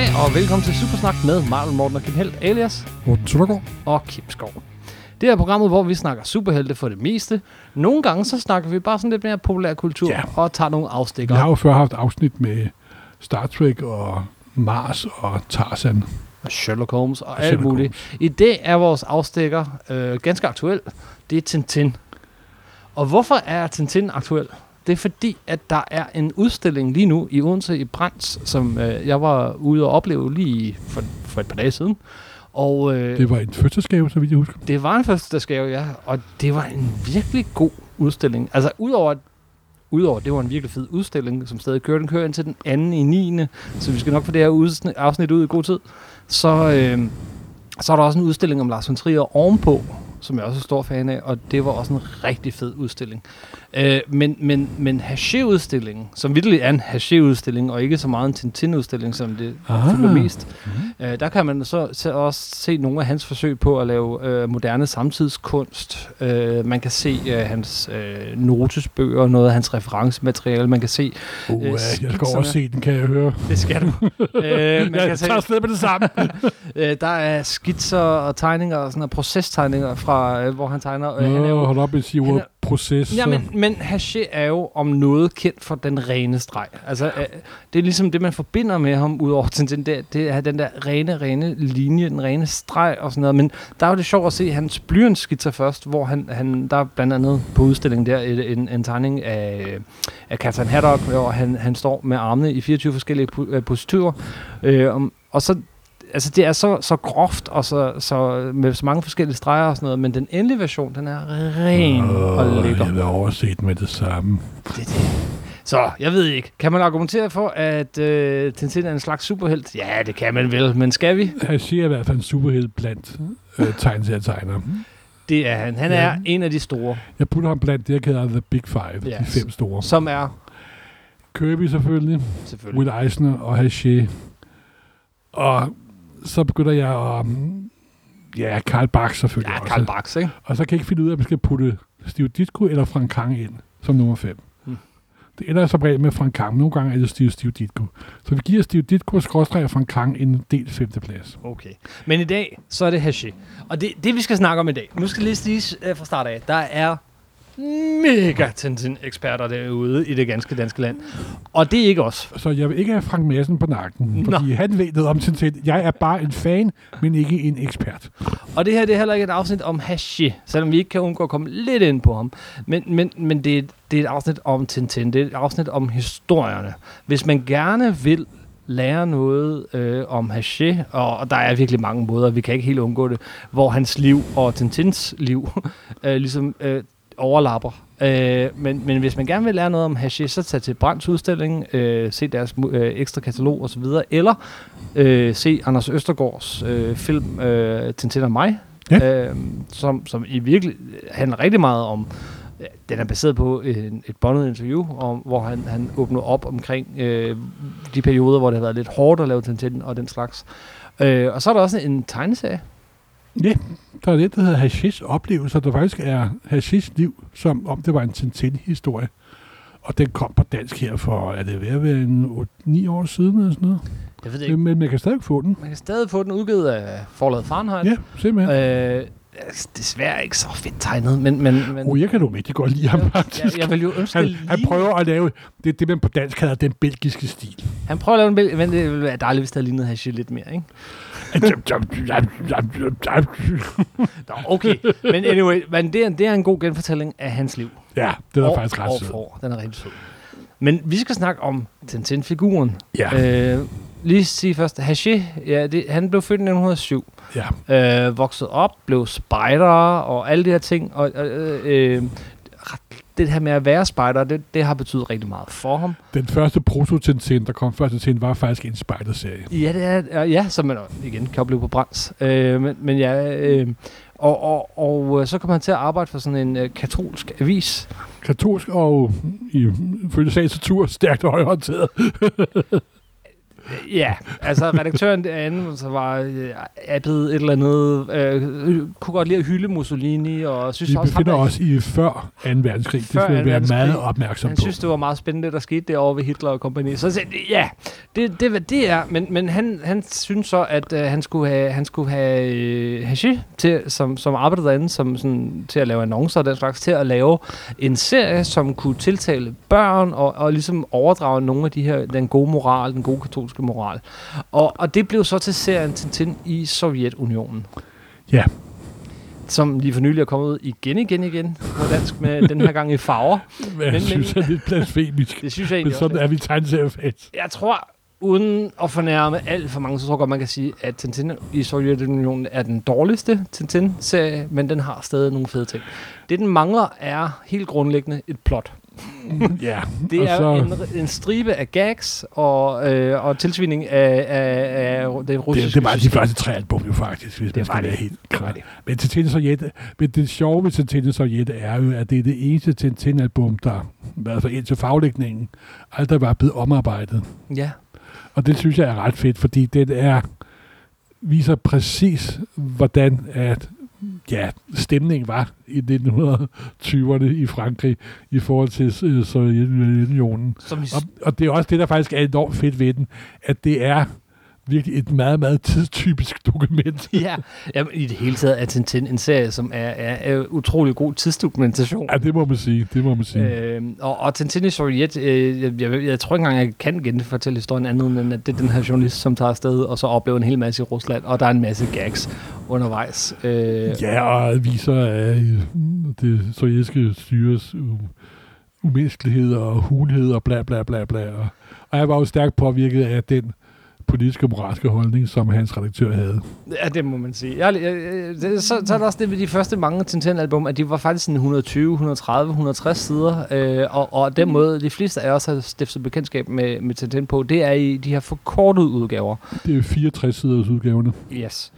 Hej og velkommen til Supersnak med Marlon Morten og Kim Heldt, alias Morten Søndergaard og Kim Skov. Det er programmet, hvor vi snakker superhelte for det meste. Nogle gange så snakker vi bare sådan lidt mere populær kultur og tager nogle afstikker. Jeg har jo før haft afsnit med Star Trek og Mars og Tarzan. Og Sherlock Holmes og alt muligt. I dag er vores afstikker ganske aktuel. Det er Tintin. Og hvorfor er Tintin aktuel? Det er fordi, at der er en udstilling lige nu i Odense i Brandts, som jeg var ude og opleve lige for et par dage siden. Og, det var en fødselsgave, så vidt jeg husker. Det var en fødselsgave, ja. Og det var en virkelig god udstilling. Altså udover det var en virkelig fed udstilling, som stadig kører. Den kører indtil den 2.9. Så vi skal nok få det her afsnit ud i god tid. Så er der også en udstilling om Lars von Trier ovenpå, som jeg også er stor fan af, og det var også en rigtig fed udstilling. Men Hergé-udstillingen, som virkelig er en Hergé-udstilling, og ikke så meget en Tintin-udstilling, som det fylder mest, der kan man så også se nogle af hans forsøg på at lave moderne samtidskunst. Man kan se hans notesbøger, noget af hans referencemateriale. Man kan se... jeg skal også se den, kan jeg høre. Det skal du. Jeg tager afsted med det samme. Der er skitser og tegninger og sådan noget, procestegninger fra, hvor han tegner. Hold op med sige ordet proces. Ja, men Hergé er jo om noget kendt for den rene streg. Altså, det er ligesom det, man forbinder med ham, udover det er den der rene linje, den rene streg og sådan noget. Men der er jo det sjovt at se hans blyantskitser først, hvor han der er blandt andet på udstillingen der en tegning af Captain Haddock, hvor han står med armene i 24 forskellige positurer. Og så altså det er så groft og så med så mange forskellige streger og sådan noget, men den endelige version, den er ren og lækker. Jeg vil overse med det samme. Det. Så, jeg ved ikke. Kan man argumentere for, at Tintin er en slags superhelt? Ja, det kan man vel, men skal vi? Jeg siger i hvert fald en superhelt blandt tegneserietegnere. Det er han. Han er en af de store. Jeg putter ham blandt det, jeg kalder The Big Five, de fem store. Som er? Kirby selvfølgelig. Will Eisner og Hergé. Og så begynder jeg at... Ja, Carl Barks selvfølgelig også. Ja, Carl Barks, ikke? Og så kan jeg ikke finde ud af, at vi skal putte Steve Ditko eller Frank Kang ind som nummer 5. Det ender så bredt med Frank Kang. Nogle gange er det Steve Ditko. Så vi giver Steve Ditko og Frank Kang en del 5. plads. Okay. Men i dag, så er det Hergé. Og det vi skal snakke om i dag. Nu skal lige sige fra start af. Der er mega Tintin-eksperter derude i det ganske danske land. Og det er ikke os. Så jeg vil ikke have Frank Madsen på nakken, fordi han ved noget om Tintin. Jeg er bare en fan, men ikke en ekspert. Og det her det er heller ikke et afsnit om Hergé, selvom vi ikke kan undgå at komme lidt ind på ham. Men det er et afsnit om Tintin. Det er et afsnit om historierne. Hvis man gerne vil lære noget om Hergé, og der er virkelig mange måder, vi kan ikke helt undgå det, hvor hans liv og Tintins liv ligesom... overlapper. Men hvis man gerne vil lære noget om Hergé, så tag til Brandts udstilling, se deres ekstra katalog osv., eller se Anders Østergaards film Tintin og mig, som i virkelig handler rigtig meget om. Den er baseret på et bondet interview, hvor han åbner op omkring de perioder, hvor det har været lidt hårdt at lave Tintin og den slags. Og så er der også en tegneserie. Ja, der er det, der hedder Hergés oplevelser, der faktisk er Hergés liv, som om det var en Tintin-historie. Og den kom på dansk her for, er det ved at være 8-9 år siden eller sådan noget? Jeg ved ikke. Men man kan stadig få den. Man kan stadig få den udgivet af forlaget Fahrenheit. Ja, simpelthen. Desværre ikke så fedt tegnet, men... jeg kan jo rigtig godt lide ham faktisk. Jeg vil jo ønske han prøver at lave det man på dansk kalder den belgiske stil. Han prøver at lave en belgisk... Men det ville være dejligt, hvis der lignede Hergé lidt mere, ikke? Okay, men anyway, det er en god genfortælling af hans liv. Ja, det er faktisk ret sød. Den er rigtig sød. Men vi skal snakke om Tintin-figuren. Ja. Lige sige først, Hergé, han blev født i 1907. Ja. Voksede op, blev spejder og alle de her ting. Og det her med at være spejder, det har betydet rigtig meget for ham. Den første proto-Tintin, der kom før Tintin, var faktisk en spejderserie. Ja, det er, som man igen kan opleve på Brands. Og så kom han til at arbejde for sådan en katolsk avis. Katolsk og ifølge sagens natur stærkt højreorienteret. Ja, altså redaktøren derinde så var appet et eller andet, kunne godt lide at hylde Mussolini, og synes også... Vi befinder os i før 2. verdenskrig, det skulle være meget opmærksom på. Han synes, det var meget spændende, der skete derovre ved Hitler og kompagni. Så sagde, ja, det er, hvad det er, men han synes så, at han skulle have Hergé til, som arbejdede derinde, som sådan, til at lave annoncer og den slags, til at lave en serie, som kunne tiltale børn, og ligesom overdrage nogle af de her, den gode moral, den gode katolske moral. Og det blev så til serien Tintin i Sovjetunionen. Ja. Som lige for nylig er kommet igen på dansk, med den her gang i farver. Jeg synes, det er lidt blasfemisk. Det synes jeg egentlig også. Men sådan er vi tegneseriefans. Jeg tror, uden at fornærme alt for mange, så tror jeg godt, man kan sige, at Tintin i Sovjetunionen er den dårligste Tintin-serie, men den har stadig nogle fede ting. Det, den mangler, er helt grundlæggende et plot. Ja, det er så en stribe af gags og tilsvinding af det russiske. Det var de første tre album jo faktisk, hvis det man skal være helt klar. Men Tintin i Sovjet, men det sjove ved Tintin i Sovjet er jo, at det er det eneste Tintin-album, der altså indtil faglægningen aldrig var blevet omarbejdet. Ja. Og det synes jeg er ret fedt, fordi det er viser præcis, hvordan at stemningen var i 1920'erne i Frankrig i forhold til Sovjetunionen. Og det er også det, der faktisk er enormt fedt ved den, at det er virkelig et meget, meget tidstypisk dokument. Ja, jamen, i det hele taget er Tintin en serie, som er utrolig god tidsdokumentation. Ja, det må man sige. Og Tintin i Sovjet, jeg tror ikke engang, jeg kan genfortælle historien andet, end at det er den her journalist, som tager afsted, og så oplever en hel masse i Rusland, og der er en masse gags undervejs. Ja, og viser det sovjetiske styres umenneskelighed og hulhed og bla bla bla bla. Og jeg var jo stærkt påvirket af den politiske og moralske holdning, som hans redaktør havde. Ja, det må man sige. Så er der også det med de første mange Tintin-album, at de var faktisk 120, 130, 160 sider, og den måde, de fleste af os har stiftet bekendtskab med Tintin på, det er i de her forkortede udgaver. Det er 64 siders udgaverne. Yes.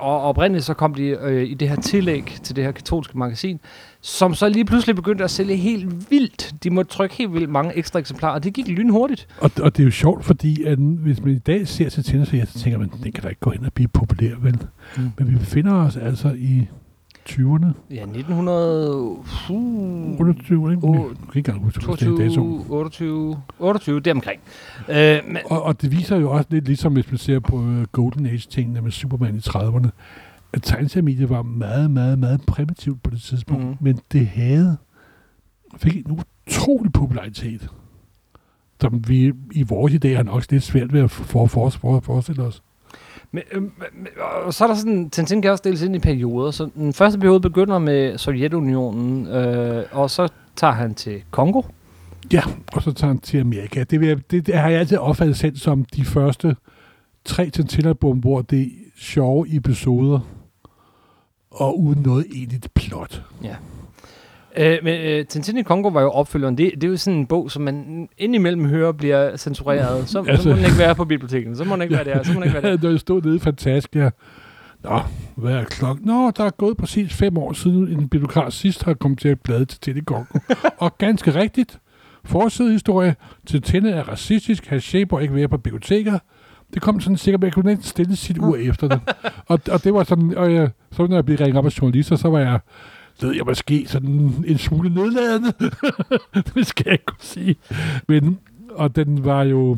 Og oprindeligt så kom de i det her tillæg til det her katolske magasin, som så lige pludselig begyndte at sælge helt vildt. De måtte trykke helt vildt mange ekstra eksemplarer, og det gik lynhurtigt. Og det er jo sjovt, fordi at hvis man i dag ser til Tintin, så tænker man, den kan da ikke gå hen og blive populær, vel? Mm. Men vi befinder os altså i 20'erne. Ja, 28, deromkring. Og det viser jo også lidt, ligesom hvis man ser på Golden Age-tingene med Superman i 30'erne, at tegneseriermediet var meget, meget, meget primitivt på det tidspunkt, men det fik en utrolig popularitet, som vi i vores idé har nok lidt svært ved at forestille os. Og så er der sådan, Tintin kan også deles ind i perioder, så den første periode begynder med Sovjetunionen, og så tager han til Kongo. Ja, og så tager han til Amerika. Det har jeg altid opfattet selv som de første 3 Tintin-album, hvor det er sjove episoder, og uden noget egentligt plot. Ja. Men Tintin i Kongo var jo opfølgeren. Det er jo sådan en bog, som man indimellem hører bliver censureret. Så må den ikke være på biblioteket. Så må den ikke være der. Så må den ikke være der. Når jeg stod nede fantastisk, ja. Nå, hvad er klokken? Nå, der er gået præcis 5 år siden, en bibliotekarer sidst har kommet til at blade til Tintin i Kongo. Og ganske rigtigt, forsidehistorie, Tintin er racistisk, Hergé bør ikke være på biblioteker. Det kom sådan sikkert, men jeg kunne ikke stille sit ur efter det. Og det var sådan, så når jeg blev ringet op af journalister, så var jeg... ved jeg måske sådan en smule nedladende. Det skal jeg ikke kunne sige. Men, og den var jo...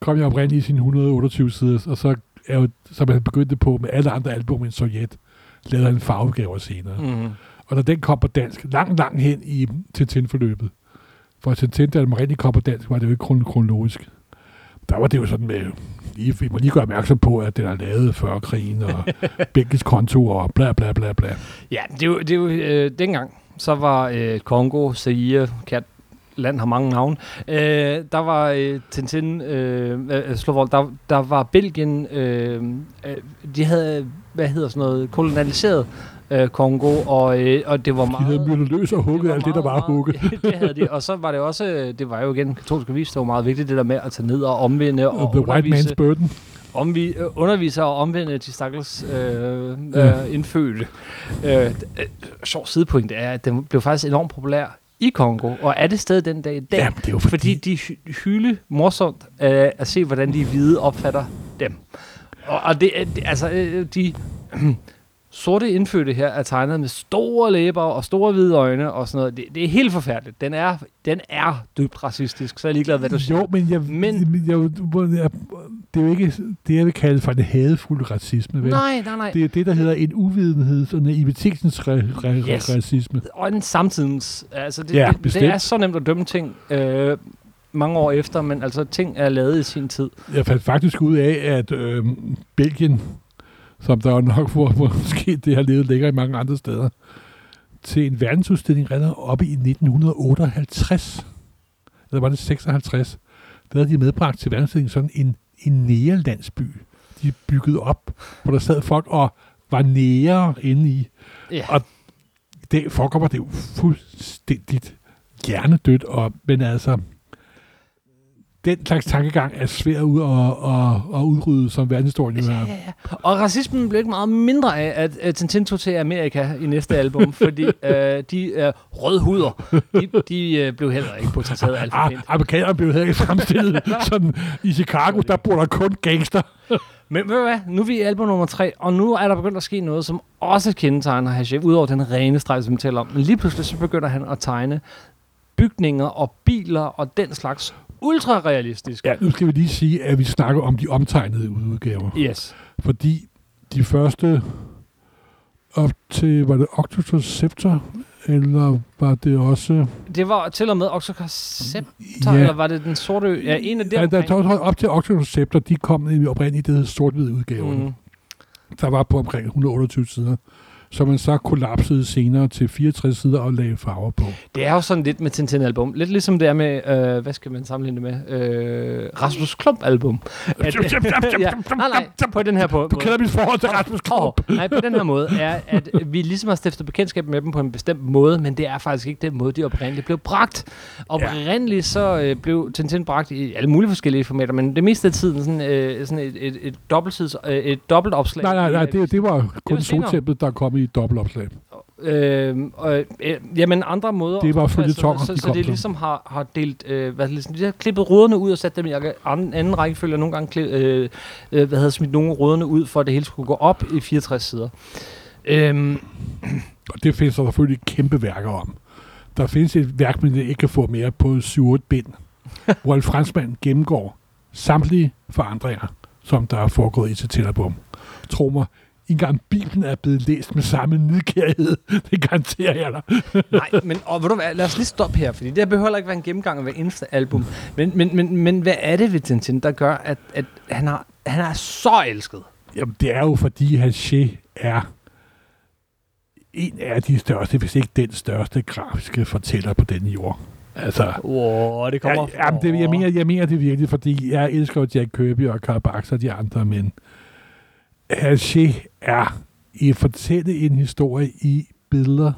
kom jeg oprindt i sin 128 sider, og så er jo, som han begyndte på med alle andre album i Sovjet, lavede han farvegaver senere. Mm. Og da den kom på dansk, langt hen i Tintin-forløbet, for Tintin, da den rigtig kom på dansk, var det jo ikke kronologisk. Der var det jo sådan med... vi må lige gøre opmærksom på, at den er lavet før krigen, og Bækkes konto, og bla bla bla bla. Ja, det er jo dengang, så var Kongo, Zaire, kært land har mange navne, der var Tintin, Slovold, der var Belgien, de havde, hvad hedder sådan noget, kolonialiseret Kongo, og det var meget... De havde myldet løs og hugget alt det, der var hugget. Det havde de, og så var det også... Det var jo igen katolsk avis, det var meget vigtigt, det der med at tage ned og omvende og undervise... The white man's burden. Undervise og omvende de stakkels indfødte. Sjov sidepoint er, at den blev faktisk enormt populær i Kongo, og er det stadig den dag i dag? Jamen, det er jo fordi de hylde morsomt at se, hvordan de hvide opfatter dem. Og det altså, de sorte indfødte her er tegnet med store læber og store hvide øjne og sådan noget. Det er helt forfærdeligt. Den er dybt racistisk, så jeg er ligeglad, hvad du siger. Jo, men det er jo ikke det, jeg vil kalde for en hadefuld racisme. Vel? Nej. Det er det, der hedder en uvidenheds- og naivitetens racisme. Og en samtidens... Altså, det er så nemt at dømme ting mange år efter, men altså ting er lavet i sin tid. Jeg fandt faktisk ud af, at Belgien, som der er nok for måske det har levet længere i mange andre steder, til en verdensudstilling renner op i 1958. Eller var det 56? Der havde de medbragt til verdensudstillingen sådan en nærelandsby. De byggede op, hvor der sad folk og var nære inde i. Yeah. Og i dag forekommer det jo fuldstændigt hjernedødt, men altså den slags tankegang er svær ud at udrydde, som verdenshistorien jo er. Ja. Og racismen blev ikke meget mindre af, at Tintin tog til Amerika i næste album, fordi de rødhuder, de blev heller ikke portrætteret alt for pænt. Amerikanerne blev heller ikke fremstillet sådan i Chicago, der bor der kun gangster. Men ved du hvad? Nu er vi i album nummer 3, og nu er der begyndt at ske noget, som også kendetegner Hergé, udover den rene streg, som vi taler om. Men lige pludselig så begynder han at tegne bygninger og biler og den slags ultrarealistisk. Ja, nu skal vi lige sige, at vi snakker om de omtegnede udgaver. Yes. Fordi de første op til, var det Octocos Scepter, eller var det også... Det var til og med Octocos Scepter, ja. Eller var det Den Sorte Ø? Ja, en af dem. Ja, der op til Octocos Scepter, de kom i oprindeligt, det hed sort-hvide udgaverne. Mm. Der var på omkring 128 sider. Så man så kollapsede senere til 64 sider og lagde farver på. Det er jo sådan lidt med Tintin-album. Lidt ligesom det er med, hvad skal man sammenligne det med? Rasmus Klump-album. Nej, på den her måde. Du kender mit forhold til Rasmus Klump. Nej, på den her måde er, at vi ligesom har stiftet bekendtskab med dem på en bestemt måde, men det er faktisk ikke den måde, de oprindeligt blev bragt. Oprindeligt så blev Tintin bragt i alle mulige forskellige formater, men det meste af tiden sådan et dobbelt opslag. Nej, det var kun soltæppet, der kom i dobbeltopslag. Jamen andre måder. Det var føljetonger. Så det ligesom har delt, de har klippet ruderne ud og sat dem i anden rækkefølge, og nogle gange smidt nogle ruderne ud, for at det hele skulle gå op i 64 sider. Og det findes der selvfølgelig kæmpe værker om. Der findes et værk, men det ikke kan få mere på 7-8 bind, hvor en franskmand gennemgår samtlige forandringer, som der er foregået i Tintin-album. Tro mig, engang Bibelen er blevet læst med samme nidkærhed. Det garanterer jeg dig. Nej, men ved du hvad, lad os lige stoppe her, fordi det behøver ikke være en gennemgang af hver eneste album. Men hvad er det ved Tintin, der gør, at han er så elsket? Jamen, det er jo, fordi Hergé er en af de største, hvis ikke den største grafiske fortæller på denne jord. Altså, det kommer fra. Jeg mener det virkelig, fordi jeg elsker jo Jack Kirby og Carl Barks og de andre, men Hergé er at fortælle en historie i billeder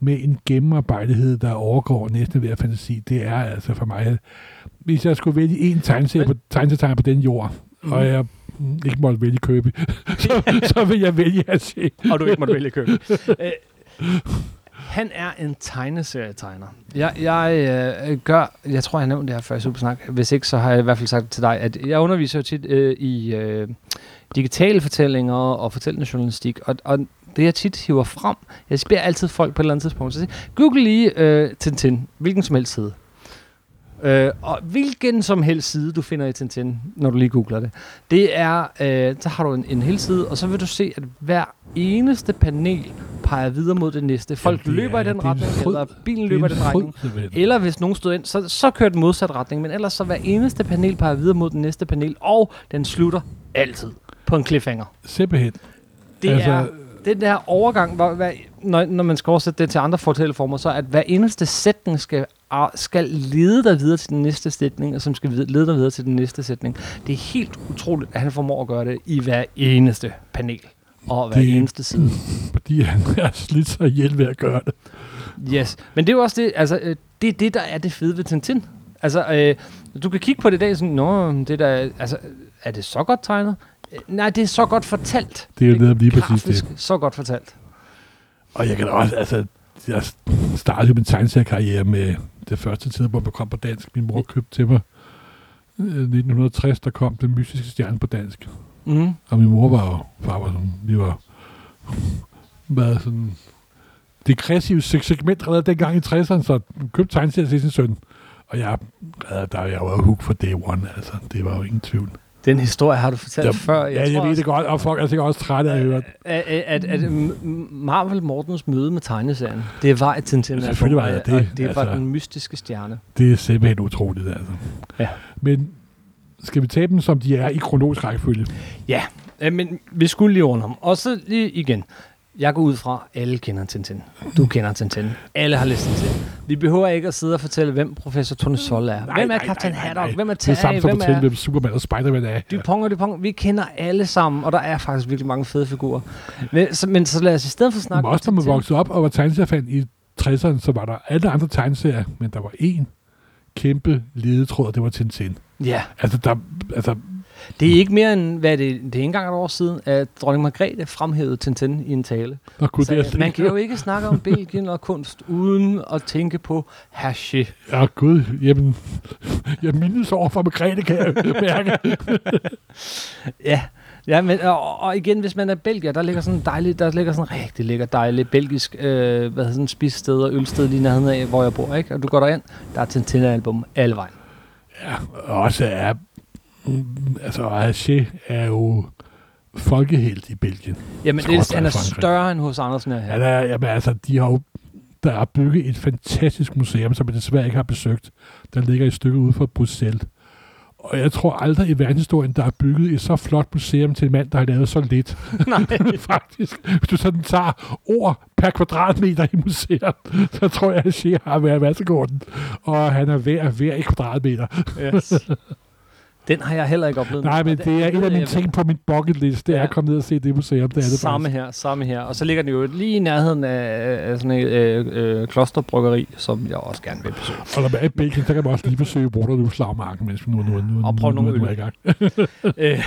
med en gennemarbejdighed, der overgår næsten hver fantasi. Det er altså for mig... Hvis jeg skulle vælge en tegneserie på den jord, og jeg ikke måtte vælge Kirby, så vil jeg vælge Hergé. Og du ikke måtte vælge Kirby. Han er en tegneserietegner. Jeg tror, jeg nævnte det her før i Supersnak. Hvis ikke, så har jeg i hvert fald sagt til dig, at jeg underviser jo tit i... digitale fortællinger og fortællende journalistik, og det jeg tit hiver frem, jeg spørger altid folk på et eller andet tidspunkt, så siger, google lige Tintin, hvilken som helst side. Og hvilken som helst side, du finder i Tintin, når du lige googler det, det er, så har du en hel side, og så vil du se, at hver eneste panel peger videre mod det næste. Folk løber i den retning, eller bilen løber i den retning, eller hvis nogen stod ind, så kører den modsat retning, men ellers så hver eneste panel peger videre mod den næste panel, og den slutter altid på en cliffhanger. Simpelthen. Det altså, er den der overgang, hvor, når man skal oversætte det til andre fortælleformer, så at hver eneste sætning skal lede dig videre til den næste sætning, og som skal lede dig videre til den næste sætning. Det er helt utroligt, at han formår at gøre det i hver eneste panel og hver eneste side. Fordi han har slidt sig ihjel ved at gøre det. Yes, men det er jo også det, altså, det er det, der er det fede ved Tintin. Altså, du kan kigge på det i dag sådan, det der, altså, er det så godt tegnet? Nej, det er så godt fortalt. Det er jo lige præcis det. Så godt fortalt. Og jeg kan også, altså, jeg startede jo min tegneseriekarriere med det første tidspunkt, hvor jeg kom på dansk. Min mor købte til mig 1960, der kom Den mystiske stjerne på dansk. Mm. Og min mor var jo, far var sådan, vi var meget sådan degressive segment redder dengang i 60'erne, så købte tegneserier til sin søn. Og jeg var hooked for day one, altså. Det var jo ingen tvivl. Den historie har du fortalt før. Jeg ved det godt, og folk er sikkert også trætte af at høre. At Marvel Mortens møde med tegneserien, det var et Tintin. Selvfølgelig var det. Og det var altså, Den mystiske stjerne. Det er simpelthen utroligt, altså. Ja. Men skal vi tage dem, som de er i kronologisk rækkefølge? Ja, men vi skulle lige rundt om. Og så lige igen. Jeg går ud fra, at alle kender Tintin. Du kender Tintin. Alle har læst Tintin. Vi behøver ikke at sidde og fortælle, hvem professor Tournesol er. Hvem er Kaptajn Haddock? Hvem er Terry? Det er samme som at fortælle, hvem Superman og Spider-Man er. Dupont. Vi kender alle sammen, og der er faktisk virkelig mange fede figurer. Men så lad os i stedet for snakke om Tintin. Når man voksede op og var tegneseriefan i 60'erne, så var der alle andre tegneserier, men der var én kæmpe ledetråd, og det var Tintin. Ja. Det er ikke mere end, det er engang et år siden, at dronning Margrethe fremhævede Tintin i en tale. Man kan jo ikke snakke om Belgien og kunst, uden at tænke på Hergé. Ja, gud. Jamen, jeg mindes over for Margrethe, kan jeg mærke. Ja, men, og igen, hvis man er belgier, der ligger sådan en rigtig lækker dejlig belgisk spisested og ølsted lige nærheden af, hvor jeg bor, ikke? Og du går derind, der er Tintin-album alle vejen. Ja, også er... Altså, Hergé er jo folkehelt i Belgien. Jamen, han er større end hos Andersen her. Der er bygget et fantastisk museum, som jeg desværre ikke har besøgt. Der ligger et stykke ude for Bruxelles. Og jeg tror aldrig i verdenshistorien, der er bygget et så flot museum til en mand, der har lavet så lidt. Nej. Faktisk. Hvis du sådan tager ord per kvadratmeter i museet, så tror jeg, at Hergé har været vaskegården. Og han er hver et kvadratmeter. Yes. Den har jeg heller ikke oplevet. Nej, men det er en af mine ting på min bucket list. Det er at komme ned og se det museum. Det er det samme her. Og så ligger den jo lige i nærheden af sådan et klosterbryggeri, som jeg også gerne vil besøge. Og når man er i Belgien, så kan man også lige besøge Brunderløv Slagmarken, mens vi nu og prøve nogle øl. Nå, det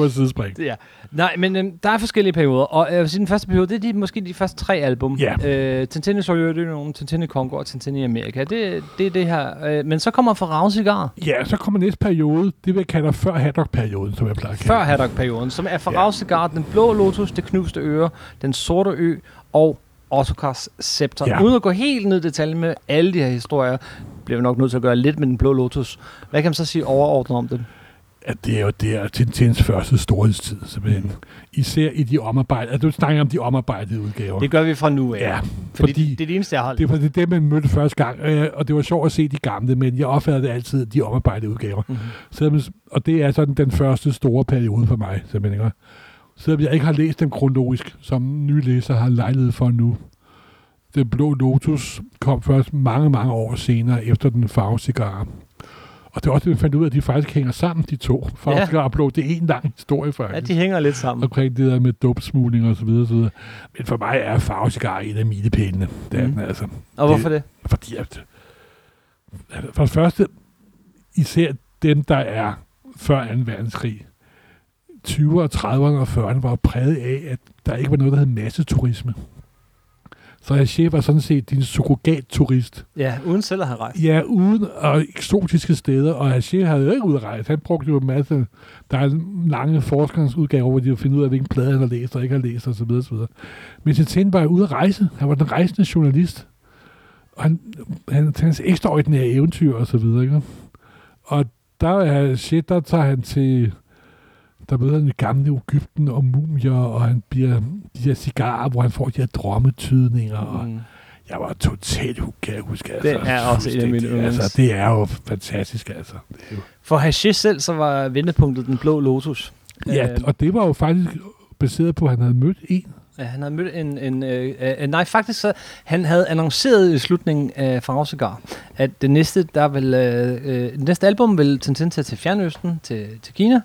var et sidespring. Ja. Nej, men der er forskellige perioder. Og den første periode, det er måske de første 3 album. Yeah. Tintin i Sovjetunionen, Tintin i Kongo og Tintin i Amerika. Det er det her. Men så kommer Farage Cigar. Ja, så kommer næste periode. Det vil jeg kalde før Haddock-perioden, som jeg plejer at kalde. Før Haddock-perioden, som er Farage Cigar, Den blå lotus, Det knuste øre, Den sorte ø og Autocars scepter. Ja. Uden at gå helt ned i detaljen med alle de her historier, bliver vi nok nødt til at gøre lidt med Den blå lotus. Hvad kan man så sige overordnet om den? At det er jo der Tintins første storhedstid, simpelthen. Især i de omarbejdede... Altså, du snakker om de omarbejdede udgaver. Det gør vi fra nu af. Ja. Fordi det er det eneste, jeg har. Det er dem, man mødte første gang, og det var sjovt at se de gamle, men jeg opfattede det altid, de omarbejdede udgaver. Mm-hmm. Og det er sådan den første store periode for mig, simpelthen. Selvom jeg ikke har læst dem kronologisk, som nye læsere har lejlighed for nu. Den blå lotus kom først mange år senere, efter Den farve cigar. Og det er også det, vi fandt ud af, at de faktisk hænger sammen, de to. Faktisk har uploadet det en lang historie, faktisk. Ja, de hænger lidt sammen. Omkring det der med dopesmugling og så videre, så videre. Men for mig er Farage Cigar en af milepælene. Altså. Og hvorfor det? Fordi at... For det første, især dem, der er før 2. verdenskrig, 20'erne, 30'erne og 40'erne, var præget af, at der ikke var noget, der hed masseturisme. Så jeg chef var sådan set din surrogat-turist. Ja, uden selv at have rejst. Ja, uden og eksotiske steder, og jeg chef havde jo ikke udrejst. Han brugte jo en masse... Der er lange forskerhedsudgaver, hvor de jo finder ud af, hvilken plade han har læst og ikke har læst osv. osv. Men Tintin var jo ude at rejse. Han var den rejsende journalist. Og han tager hans ekstraordinære eventyr osv. Og der er chef, der tager han til... Der møder han i gamle Egypten og mumier, og han bliver de her cigarer, hvor han får de her drømmetydninger. Mm. Jeg var totalt kan jeg huske. Altså. Det er også en af mine øvelser. Altså, det er jo fantastisk, altså. Det er jo. For Hergé selv, så var vendepunktet Den blå lotus. Ja, og det var jo faktisk baseret på, at han havde mødt en. Ja, han havde mødt han havde annonceret i slutningen af Farage Cigar, at det næste album ville Tintin til Fjernøsten, til Kina,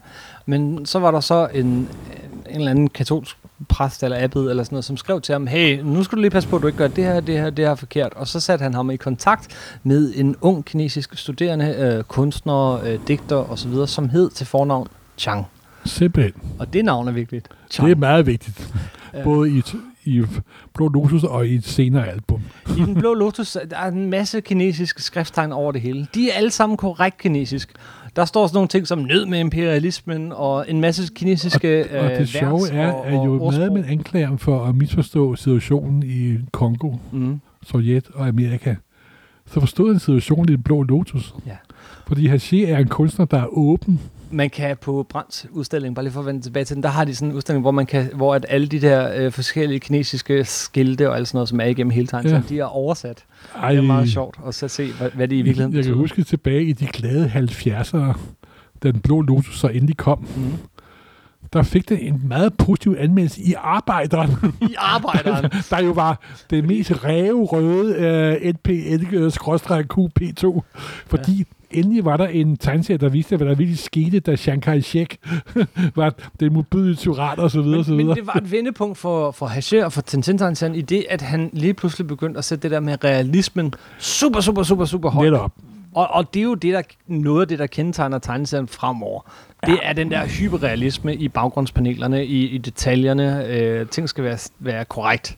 men så var der så en eller anden katolsk præst eller abbed eller sådan noget, som skrev til ham, hey, nu skal du lige passe på, at du ikke gør det her forkert, og så satte han ham i kontakt med en ung kinesisk studerende, kunstner, digter osv., som hed til fornavn Tchang. Simpelthen. Og det navn er vigtigt. Tchang. Det er meget vigtigt. Både i i Blå Lotus og i et senere album. I Den Blå Lotus der er en masse kinesiske skrifttegn over det hele. De er alle sammen korrekt kinesisk. Der står sådan nogle ting som nød med imperialismen og en masse kinesiske vers. Og det sjove er jo meget med anklager for at misforstå situationen i Kongo, Sovjet og Amerika. Så forstod en situation i Den Blå Lotus. Ja. Fordi Hergé er en kunstner, der er åben. Man kan på Brandts udstilling, bare lige for at vende tilbage til den, der har de sådan en udstilling, hvor man kan, hvor at alle de der forskellige kinesiske skilte og alt sådan noget, som er igennem hele tegnet, de er oversat. Ej. Det er meget sjovt at så se, hvad det i virkeligheden betyder. Jeg kan huske tilbage i de glade 70'ere, da Den Blå Lotus så endelig kom. Mm. Der fik den en meget positiv anmeldelse i Arbejderen. I Arbejderen? Der jo var det mest ræverøde NP-NK-QP2, fordi endelig var der en tegneserie, der viste, hvad der virkelig skete, da Chiang Kai-shek var den modbydelige tyran og så videre. Men det var et vendepunkt for Hergé og for Tintin i det, at han lige pludselig begyndte at sætte det der med realismen super højt. Netop. Og det er jo det, der, noget af det, der kendetegner tegneserien fremover. Det er den der hyperrealisme i baggrundspanelerne, i detaljerne. Ting skal være korrekt.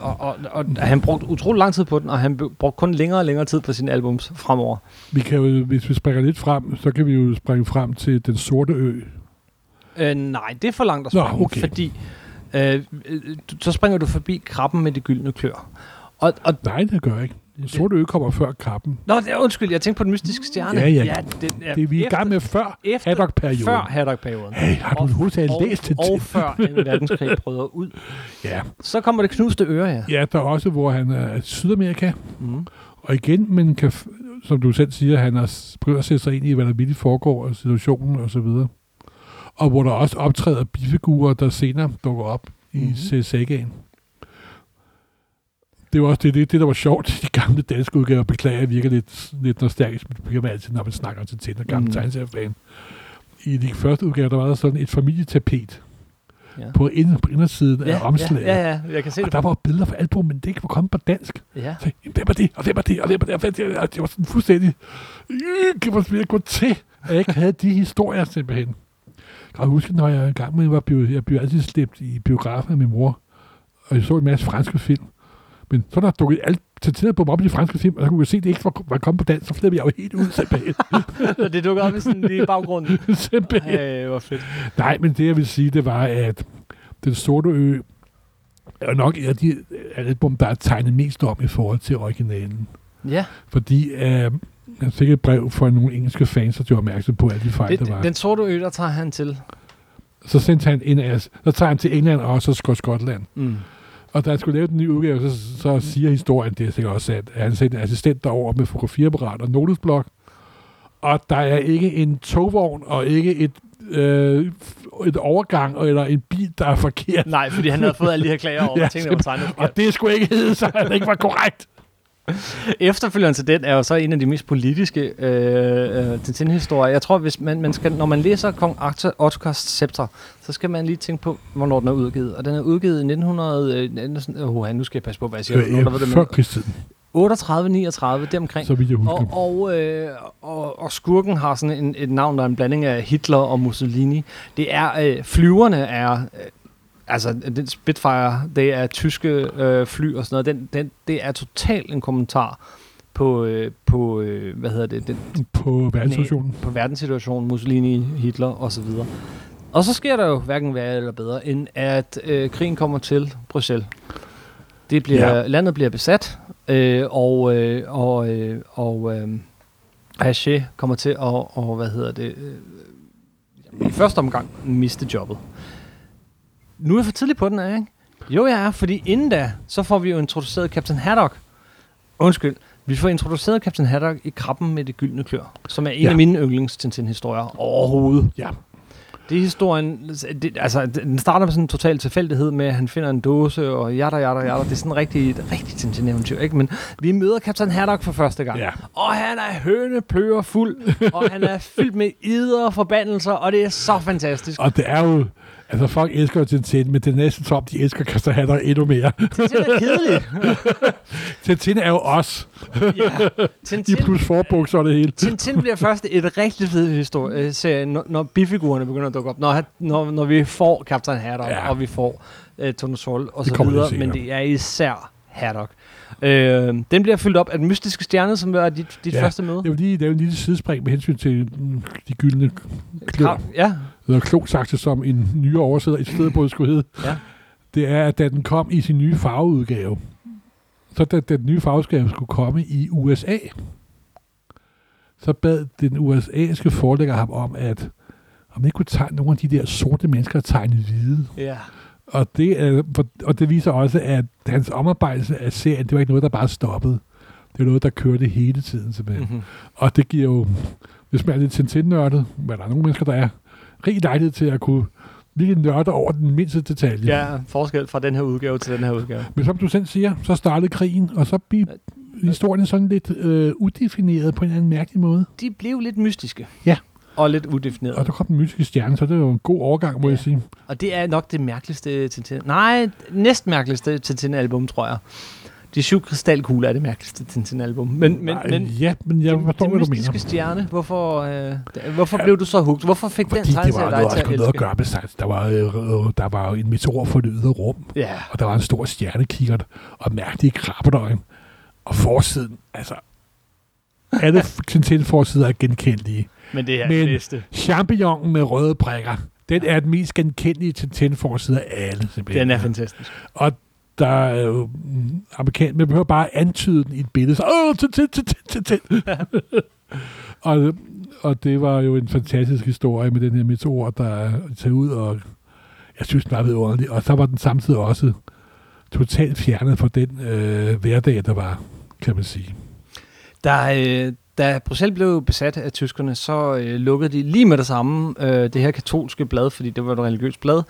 Og han brugte utrolig lang tid på den, og han brugte kun længere og længere tid på sine albums fremover. Vi kan jo, hvis vi springer lidt frem, så kan vi jo springe frem til Den Sorte Ø. Nej, det er for langt at springe, fordi så springer du forbi Krabben med det gyldne klør. Og nej, det gør jeg ikke. Den Sorte Ø kommer før Krabben. Nå, undskyld, jeg tænkte på Den mystiske stjerne. Ja. Det er vi i gang med før Haddock-perioden. Før Haddock-perioden. Hey, har du overhovedet læst det? Og før en verdenskrig brød ud. Ja. Så kommer Det knuste øre, Ja, der er også, hvor han er Sydamerika. Mm. Og igen, men kan, som du selv siger, han har prøvet at sætte sig ind i, hvad der vildt foregår, og situationen og så videre. Og hvor der også optræder bifigurer, der senere dukker op i CSA'en. Det var også det, der var sjovt i de gamle danske udgaver. Beklager, jeg virker lidt nostalgisk, men det bliver man altid, når man snakker til Tintin og gamle tegneseriefan. I de første udgaver, der var der sådan et familietapet på indersiden af omslaget. Ja, jeg kan se og det. Der var billeder fra album, men det ikke var kommet på dansk. Ja. Så, hvem er det? Og hvem er det? Og hvem er det? Og det var sådan fuldstændig... Kan man slet gå til, at jeg ikke havde de historier simpelthen. Jeg kan huske, når jeg engang med jeg blev altid slæbt i biografen af min mor, og jeg så en masse franske film. Men så der dukket alt tættere på mig op i de franske film, og så kunne jeg se, at det ikke var kommet på dansk, så flippede jeg jo helt ud simpelthen. Så det dukkede op i sådan lige baggrunden? Simpelthen. Ej, hvor fedt. Nej, men det jeg vil sige, det var, at Den Sorte Ø er nok et af de album, der er tegnet mest om i forhold til originalen. Ja. Fordi jeg fik et brev fra nogle engelske fans, der gjorde opmærksom på alle de fejl, der var. Den Sorte Ø, der tager han til? Så sendte han til England og så Skotland. Mm. Og da han skulle lave den nye udgave, så siger historien, det er sikkert også sandt, at han sendte en assistent derover med fotografiapparat og notesblok, og der er ikke en togvogn og ikke et overgang eller en bil, der er forkert. Nej, fordi han havde fået alle de her klager over, tingene var tegnet forkert. Og det skulle ikke hedde sig, at det ikke var korrekt. Efterfølgeren til den er jo så en af de mest politiske Tintin-historier. Jeg tror, hvis man skal, når man læser Kong Otakars Scepter, så skal man lige tænke på, hvornår den er udgivet. Og den er udgivet i 1900... nu skal jeg passe på, hvad jeg siger. Før krigstiden. 38-39, deromkring. Så vidt jeg husker. Og skurken har sådan et navn, der er en blanding af Hitler og Mussolini. Det er... flyverne er... Altså, den Spitfire, det er tyske fly og sådan noget. Det er totalt en kommentar på hvad hedder det? På verdenssituationen. På verdenssituationen, Mussolini, Hitler og så videre. Og så sker der jo hverken værre eller bedre, end at krigen kommer til Bruxelles. Det bliver, landet bliver besat, og Hergé kommer til at hvad hedder det? I første omgang miste jobbet. Nu er jeg for tidlig på den, er jeg ikke? Jo, jeg er, fordi inden da, så får vi jo introduceret Captain Haddock. Vi får introduceret Captain Haddock i Krabben med det gyldne klør, som er en af mine yndlings-Tintin-historier overhovedet. Ja. Det er historien, altså den starter med sådan en total tilfældighed med, at han finder en dåse og jatter. Det er sådan rigtig Tintin-eventyr, ikke? Men vi møder Captain Haddock for første gang. Ja. Og han er hønepløver fuld, og han er fyldt med idder og forbandelser, og det er så fantastisk. Og det er jo... Altså, folk elsker jo Tintin, men det er næsten som, de elsker kastahatter endnu mere. Tintin er kedeligt. Tintin er jo os. Ja. Tintin, de plus forbukser og det hele. Tintin bliver først et rigtig fedt historie, når bifigurerne begynder at dukke op. Når vi får Kaptajn Haddock, ja, og vi får Tonton Sol og så videre, men det er især Haddock. Den bliver fyldt op af Den mystiske stjerne, som var dit første møde. Det er jo en lille sidespring med hensyn til de gyldne klør. Ja. Eller klogt sagt, som en nye oversætter i stedet på, det skulle hedde. Ja. Det er, at da den kom i sin nye farveudgave, så da den nye farveudgave skulle komme i USA, så bad den USA'ske forlægger ham om, at om ikke kunne tegne nogle af de der sorte mennesker og tegne hvide. Ja. Og det viser også, at hans omarbejdelse af serien, det var ikke noget, der bare stoppede. Det var noget, der kørte hele tiden simpelthen. Mm-hmm. Og det giver jo, hvis man er lidt Tintin-nørdet, hvad der er nogle mennesker, der er, rigtig dejlighed til at kunne lige nørde over den mindste detalje. Ja, forskel fra den her udgave til den her udgave. Men som du selv siger, så startede krigen, og så blev historien sådan lidt udefineret på en anden mærkelig måde. De blev lidt mystiske. Ja. Og lidt udefineret. Og der kom Den mystiske stjerne, så det er jo en god overgang, må jeg sige. Og det er nok det mærkeligste Tintin. Nej, næst mærkeligste Tintin-album, tror jeg. De 7 krystalkugler er det mærkeligste Tintin-album. Men jeg forstår, hvad du mener. Den mystiske stjerne, hvorfor blev du så hooked? Hvorfor fik den tegneserie dig til at elske? Fordi det var noget at gøre med sig. Der var jo en meteor for det ydre rum, og der var en stor stjernekikkert, og mærkelige krabbedøjen, og forsiden, altså... Alle Tintin-forsider er genkendelige. Men det er det bedste. Champignonen med røde prikker, den er den mest genkendelige Tintin-forsider af alle. Simpelthen. Den er fantastisk. Og der er jo amerikansk, man behøver bare antyde den i et billede. Så, Tintin! Og det var jo en fantastisk historie med den her meteor, der tager ud, og jeg synes, den var ved ordentligt. Og så var den samtidig også totalt fjernet fra den hverdag, der var, kan man sige. Da Bruxelles blev besat af tyskerne, så lukkede de lige med det samme det her katolske blad, fordi det var et religiøst blad,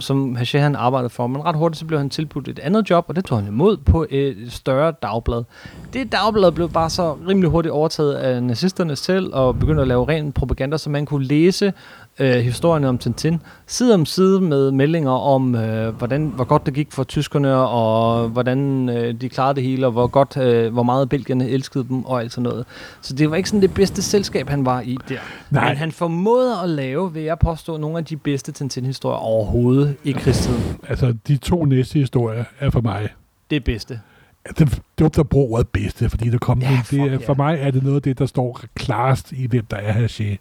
som Hergé han arbejdede for. Men ret hurtigt så blev han tilbudt et andet job, og det tog han imod på et større dagblad. Det dagblad blev bare så rimelig hurtigt overtaget af nazisterne selv, og begyndte at lave ren propaganda, så man kunne læse historierne om Tintin side om side med meldinger om, hvor godt det gik for tyskerne, og hvordan de klarede det hele, og hvor meget belgierne elskede dem, og alt sådan noget. Så det var ikke sådan det bedste selskab, han var i der. Nej. Men han formåede at lave, vil jeg påstå, nogle af de bedste Tintin-historier overhovedet i krigstiden. Altså, de 2 næste historier er for mig det bedste. Det var der brug ordet bedste, fordi der kom for mig er det noget af det, der står klarest i, hvem der er Hergé.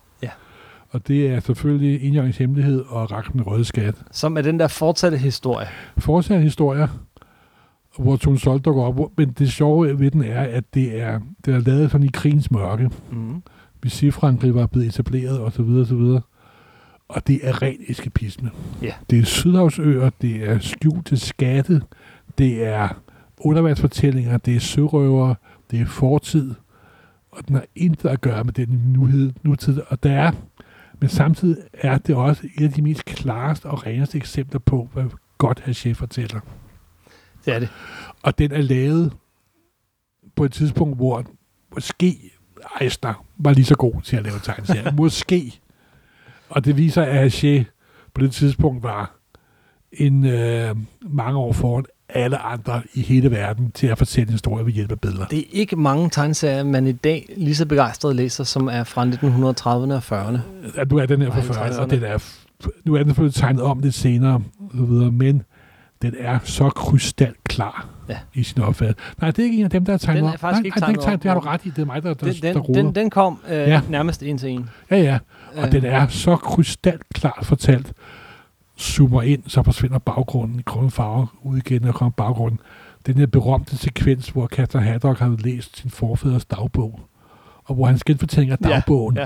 Og det er selvfølgelig Indjørgens Hemmelighed og Rakken med Røde Skat. Som er den der fortsatte historie. Fortsatte historier, hvor Tone Sol dukker op. Men det sjove ved den er, at det er lavet sådan i krigens mørke. Mm. Vichy-Frankrig var blevet etableret osv. Og det er ren eskapisme. Yeah. Det er sydhavsøer, det er skjulte skatte, det er undervandsfortællinger, det er sørøvere, det er fortid. Og den har intet at gøre med den nutid. Og der er... Men samtidig er det også et af de mest klareste og reneste eksempler på, hvad godt Hergé fortæller. Det er det. Og den er lavet på et tidspunkt, hvor måske Eisner var lige så god til at lave tegneserier. Måske. Og det viser, at Hergé på det tidspunkt var en mange år foran alle andre i hele verden til at fortælle historier ved hjælp af billeder. Det er ikke mange tegneserier, man i dag lige så begejstret læser, som er fra 1930'erne og 40'erne. Ja, nu er den her fra 40'erne, og nu er den blevet tegnet om lidt senere, videre, men den er så krystalklar i sin opfattelse. Nej, det er ikke en af dem, der er tegnet om. Det har du ret i, det er mig, der roder. Den kom nærmest en til en. Ja, og den er så krystalklart fortalt. Zoomer ind, så forsvinder baggrunden i grønne farver ud igen, og kommer baggrunden. Den her berømte sekvens, hvor Captain Haddock har læst sin forfædres dagbog, og hvor hans genfortælling af dagbogen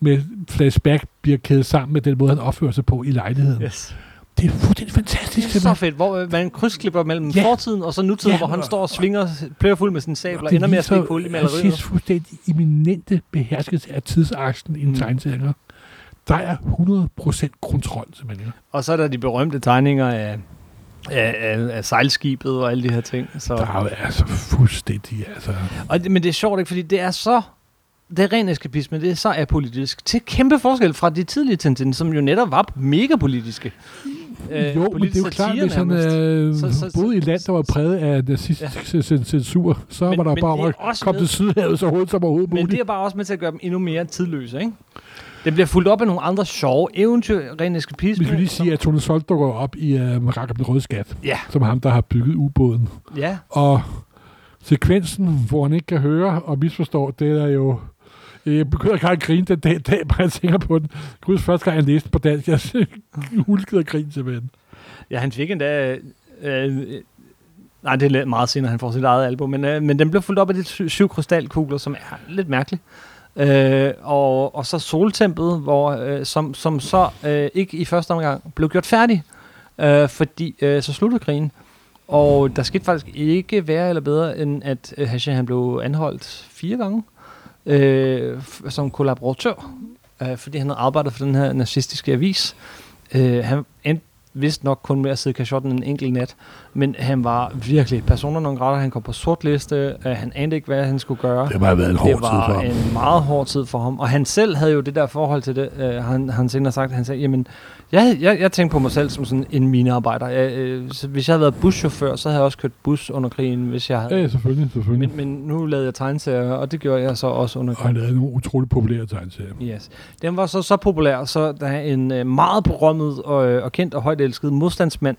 med flashback bliver kædet sammen med den måde, han opfører sig på i lejligheden. Yes. Det er fuldstændig fantastisk. Det er så fedt, hvor man krydsklipper mellem fortiden og så nutiden, hvor han står og svinger pløjerfuld med sin sabler, og ender med at stikke hul i maleriet. Det er fuldstændig eminente beherskelse af tidsaksen i en tegneserie. Der er 100% kontrol, simpelthen. Og så er der de berømte tegninger af sejlskibet og alle de her ting. Så. Der er altså fuldstændig... Altså. Men det er sjovt, ikke? Fordi det er så det er ren eskapisme, det er så apolitisk. Til kæmpe forskel fra de tidlige Tintin, som jo netop var mega politiske. Jo, men det er jo klart, hvis han boede i et land, der var præget af nazistisk censur, så var der bare at komme til Sydhavet så hurtigt som overhovedet muligt. Men det er bare også med til at gøre dem endnu mere tidløse, ikke? Det bliver fuldt op af nogle andre sjove eventyr, ren eskapisme. Vi kan lige sige, at Tone Solt dukker op i Krabben med det gyldne skat, som ham, der har bygget ubåden. Ja. Og sekvensen, hvor han ikke kan høre og misforstår, det er jo... Jeg begynder ikke at grine den dag, hvor jeg tænker på den. Jeg husker første gang, jeg læste på dansk, jeg hulkede og grine simpelthen. Ja, han fik endda... nej, det er meget senere, han får sit eget album, men den blev fuldt op af de 7 krystalkugler, som er lidt mærkeligt. Og så soltempet, som så ikke i første omgang blev gjort færdig, fordi så sluttede krigen. Og der skete faktisk ikke værre eller bedre, end at Hergé, han blev anholdt 4 gange. Som kollaboratør, fordi han havde arbejdet for den her nazistiske avis. Han endte vist nok kun med at sidde i kashotten en enkelt nat, men han var virkelig persona non grata. Han kom på sortliste, han anede ikke, hvad han skulle gøre. Det var en meget hård tid for ham, og han selv havde jo det der forhold til det. Han senere sagt, han sagde, jamen, jeg tænkte på mig selv som sådan en minearbejder. Hvis jeg havde været buschauffør, så havde jeg også kørt bus under krigen, hvis jeg havde... Ja, selvfølgelig. Men nu lavede jeg tegneserier, og det gjorde jeg så også under krigen. Og han lavede nogle utroligt populære tegneserier. Yes. Den var så populær, så der er en meget berømmet og kendt og højt elsket modstandsmand,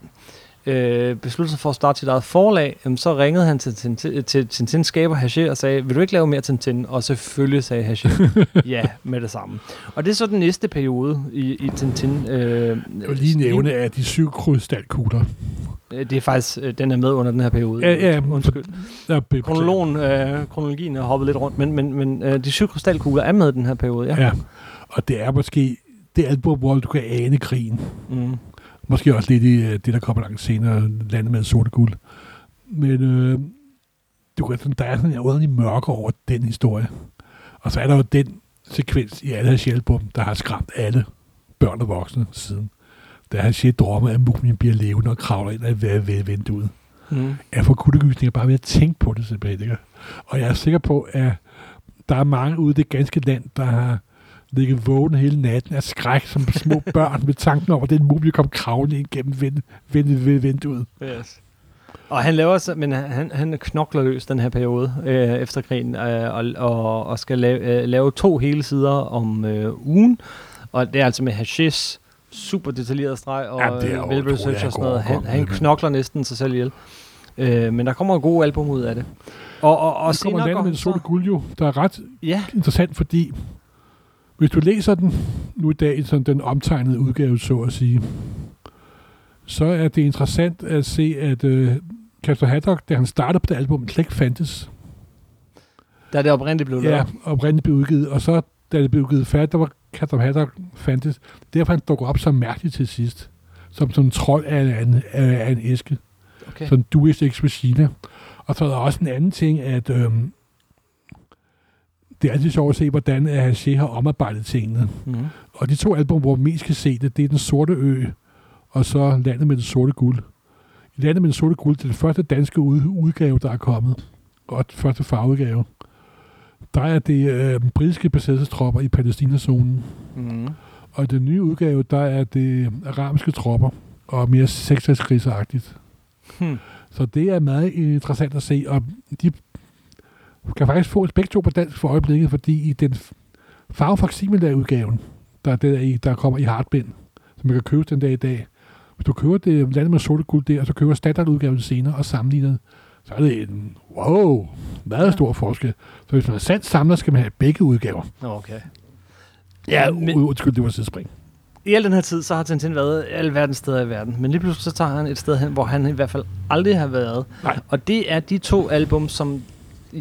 besluttede sig for at starte sit eget forlag, så ringede han til Tintins skaber Hergé og sagde, vil du ikke lave mere Tintin? Og selvfølgelig sagde Hergé ja med det samme. Og det er så den næste periode i Tintin. Jeg vil lige nævne af de 7 krystalkugler. Det er faktisk, den er med under den her periode. Ja, undskyld. Kronologien er hoppet lidt rundt, men de 7 krystalkugler er med i den her periode, ja. Og det er måske det album, hvor du kan ane krigen. Mm. Måske også lidt i det, der kommer langt senere, Landet med sort og guld. Men der er sådan en underlig mørke over den historie. Og så er der jo den sekvens i alle hans album, der har skræmt alle børn og voksne siden. Da han siger, drømmer, at mumien bliver levende og kravler ind og er vendt ud. Jeg får kuldegysninger bare ved at tænke på det simpelthen. Ikke? Og jeg er sikker på, at der er mange ude i det ganske land, der har ligget vågen hele natten af skræk som små børn med tanken om, at den mumie kom kravlende ind gennem vinduet. Yes. Og han laver så, men han knokler løs den her periode efter krigen, og skal lave 2 hele sider om ugen, og det er altså med Hergés super detaljerede streg og velbesøgt og sådan noget. Han knokler næsten sig selv ihjel. Men der kommer en god album ud af det. Og senere kommer Landet med det sorte guld jo, der er ret interessant, fordi hvis du læser den nu i dag, sådan den omtegnede udgave, så at sige, så er det interessant at se, at Captain Haddock, da han startede på det album, slet ikke fandtes. Da det oprindeligt blev lavet? Ja, oprindeligt blev udgivet, og så da det blev udgivet færdigt, der var Captain Haddock fandtes. Derfor han dukker op så mærkeligt til sidst, som en trold af en æske. Okay. Sådan Duis Ex Machina. Og så er der også en anden ting, at... det er altid sjovt at se, hvordan Hergé har omarbejdet tingene. Mm. Og de 2 album, hvor man mest kan se det, det er Den sorte ø, og så Landet med det sorte guld. I Landet med det sorte guld, det er den første danske udgave, der er kommet. Og den første farveudgave. Der er det britiske besættelsestropper i Palæstinazonen. Mm. Og i den nye udgave, der er det arabiske tropper, og mere sektorskrigsagtigt. Hmm. Så det er meget interessant at se, og de kan faktisk få et spektrum på dansk for øjeblikket, fordi i den farvefaksimilære udgaven, der kommer i hardbind, som man kan købe den dag i dag, hvis du køber det Landet med sorte guld der, og så køber standardudgaven senere og sammenligner, så er det en meget stor forskel. Så hvis man er sandt samler, skal man have begge udgaver. Okay. Ja, undskyld, det var sidespring. I al den her tid, så har Tintin været alle verdens steder i verden. Men lige pludselig så tager han et sted hen, hvor han i hvert fald aldrig har været. Nej. Og det er de 2 album, som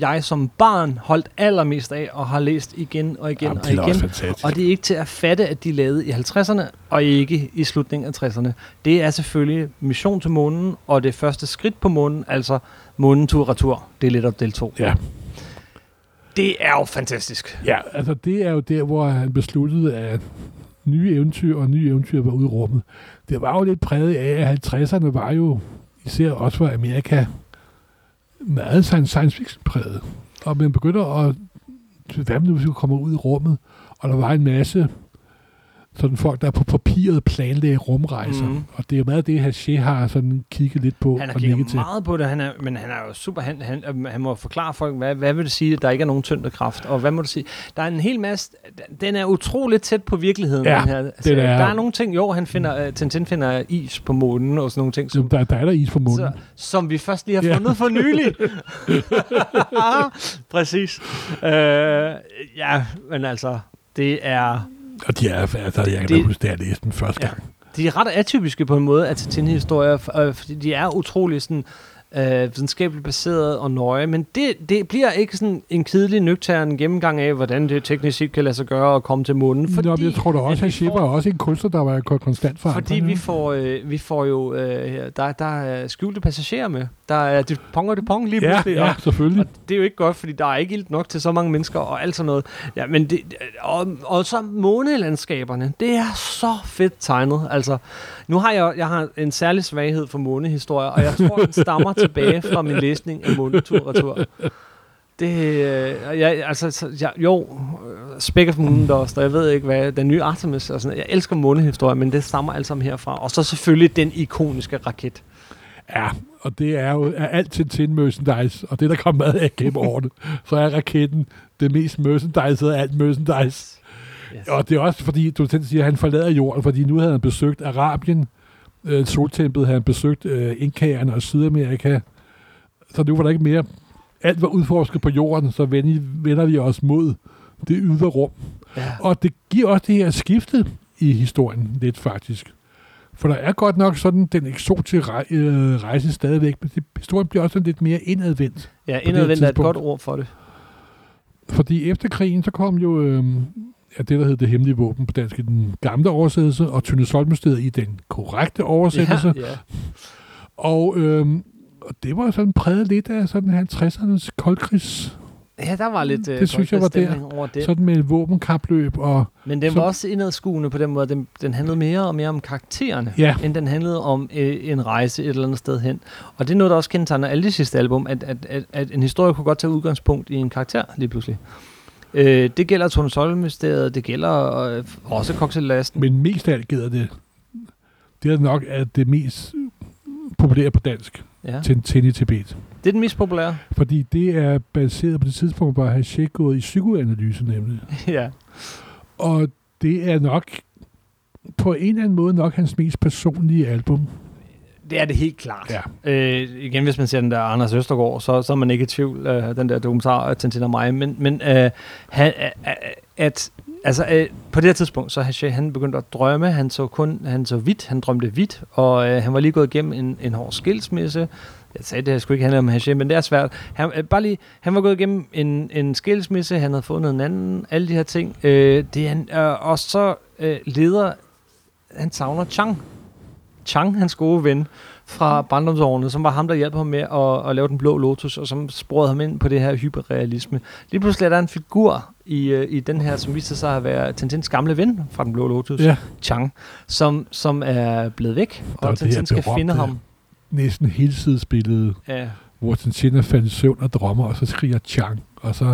jeg som barn holdt allermest af og har læst igen og igen og igen. Og det er ikke til at fatte, at de lavede i 50'erne og ikke i slutningen af 60'erne. Det er selvfølgelig Mission til månen og Det første skridt på månen, altså Månen tur retur. Det er lidt op del 2. Ja. Det er jo fantastisk. Ja, altså det er jo der, hvor han besluttede, at nye eventyr var ude i rummet. Det var jo lidt præget af, at 50'erne var jo især også for Amerika meget science fiction præget. Og man begynder at hvad nu, hvis vi kommer ud i rummet? Og der var en masse sådan folk, der på papiret planlægger rumrejser. Mm. Og det er jo meget det, Hergé har sådan kigget lidt på. Han har kigget meget på det, men han er jo super... Han må forklare folk, hvad vil det sige, at der ikke er nogen tyngdekraft? Og hvad må det sige? Der er en hel masse... Den er utroligt tæt på virkeligheden. Ja, den her. Altså, det der er nogle ting, jo, Tintin finder is på månen og sådan nogle ting. Som, der er der is på månen. Som vi først lige har fundet for nylig. Præcis. Men altså, det er... Og de er, altså, jeg kan huske, det er læst den første gang. De er ret atypiske på en måde, at Tintin-historier, fordi de er utrolig sådan, videnskabeligt baseret og nøje, men det bliver ikke sådan en kedelig nøgtern gennemgang af, hvordan det teknisk set kan lade sig gøre at komme til månen. Fordi, nå, jeg tror da også, at Schipper er også en kunstner, der var konstant forandret. Fordi vi får jo der er skjulte passagerer med. Der er Dupont lige pludselig. Ja, selvfølgelig. Og det er jo ikke godt, fordi der er ikke ilt nok til så mange mennesker og alt sådan noget. Ja, men og så månelandskaberne. Det er så fedt tegnet. Altså, nu har jeg har en særlig svaghed for månehistorier, og jeg tror, den stammer tilbage fra min læsning af Månetur. Spækker Månen der også, og jeg ved ikke hvad, den nye Artemis og sådan. Jeg elsker månehistorier, men det stammer alt sammen herfra. Og så selvfølgelig den ikoniske raket. Ja, og det er jo alt Tintin merchandise, og det der kom med af gennem årene, så er raketten det mest merchandise af alt merchandise. Yes. Og det er også fordi, du siger, at han forlader jorden, fordi nu havde han besøgt Arabien, soltemplet havde han besøgt Inkaerne og Sydamerika, så nu var der ikke mere. Alt var udforsket på jorden, så vender vi os mod det ydre rum. Ja. Og det giver også det her skifte i historien lidt faktisk. For der er godt nok sådan den eksotiske rejse stadigvæk, men historien bliver også sådan lidt mere indadvendt. Ja, indadvendt er et godt ord for det. Fordi efter krigen, så kom jo det, der hed Det Hemmelige Våben på dansk i den gamle oversættelse, og Tynde Solmysteriet i den korrekte oversættelse. Ja. Og det var sådan præget lidt af sådan 50'ernes koldkrigs... Ja, der var lidt det synes jeg var der, sådan med våbenkapløb og... Men den var også indadskuende på den måde, den handlede mere og mere om karaktererne, end den handlede om en rejse et eller andet sted hen. Og det er noget, der også kendetegner alle de sidste album, at en historie kunne godt tage udgangspunkt i en karakter lige pludselig. Det gælder Tornsolmysteriet, det gælder også Cocktail-lasten. Men mest af alt gælder det. Det er nok at det mest populære på dansk. Ja. Tintin i Tibet. Det er den mest populære. Fordi det er baseret på det tidspunkt, hvor Hergé gået i psykoanalyse nemlig. Ja. Og det er nok på en eller anden måde nok hans mest personlige album. Det er det helt klart. Ja. Igen, hvis man ser den der Anders Østergaard, så er man ikke i tvivl, den der dokumentar Tintin og mig, men på det her tidspunkt, så Hergé, han begyndte at drømme, han drømte hvidt, og han var lige gået igennem en hård skilsmisse. Jeg sagde, det her skulle ikke handle om Hergé, men det er svært. Han var gået igennem en skilsmisse, han havde fundet en anden, alle de her ting. Han savner Tchang. Tchang, hans gode ven fra barndomsårene, som var ham, der hjalp ham med at lave Den Blå Lotus, og som sprøjede ham ind på det her hyperrealisme. Lige pludselig er der en figur i den her, som viste sig at være Tintins gamle ven fra Den Blå Lotus, Tchang, som er blevet væk, og Tintin skal finde ham. Næsten helsidesbillede, hvor Tintin er faldet i søvn og drømmer, og så skriger Tchang. Og så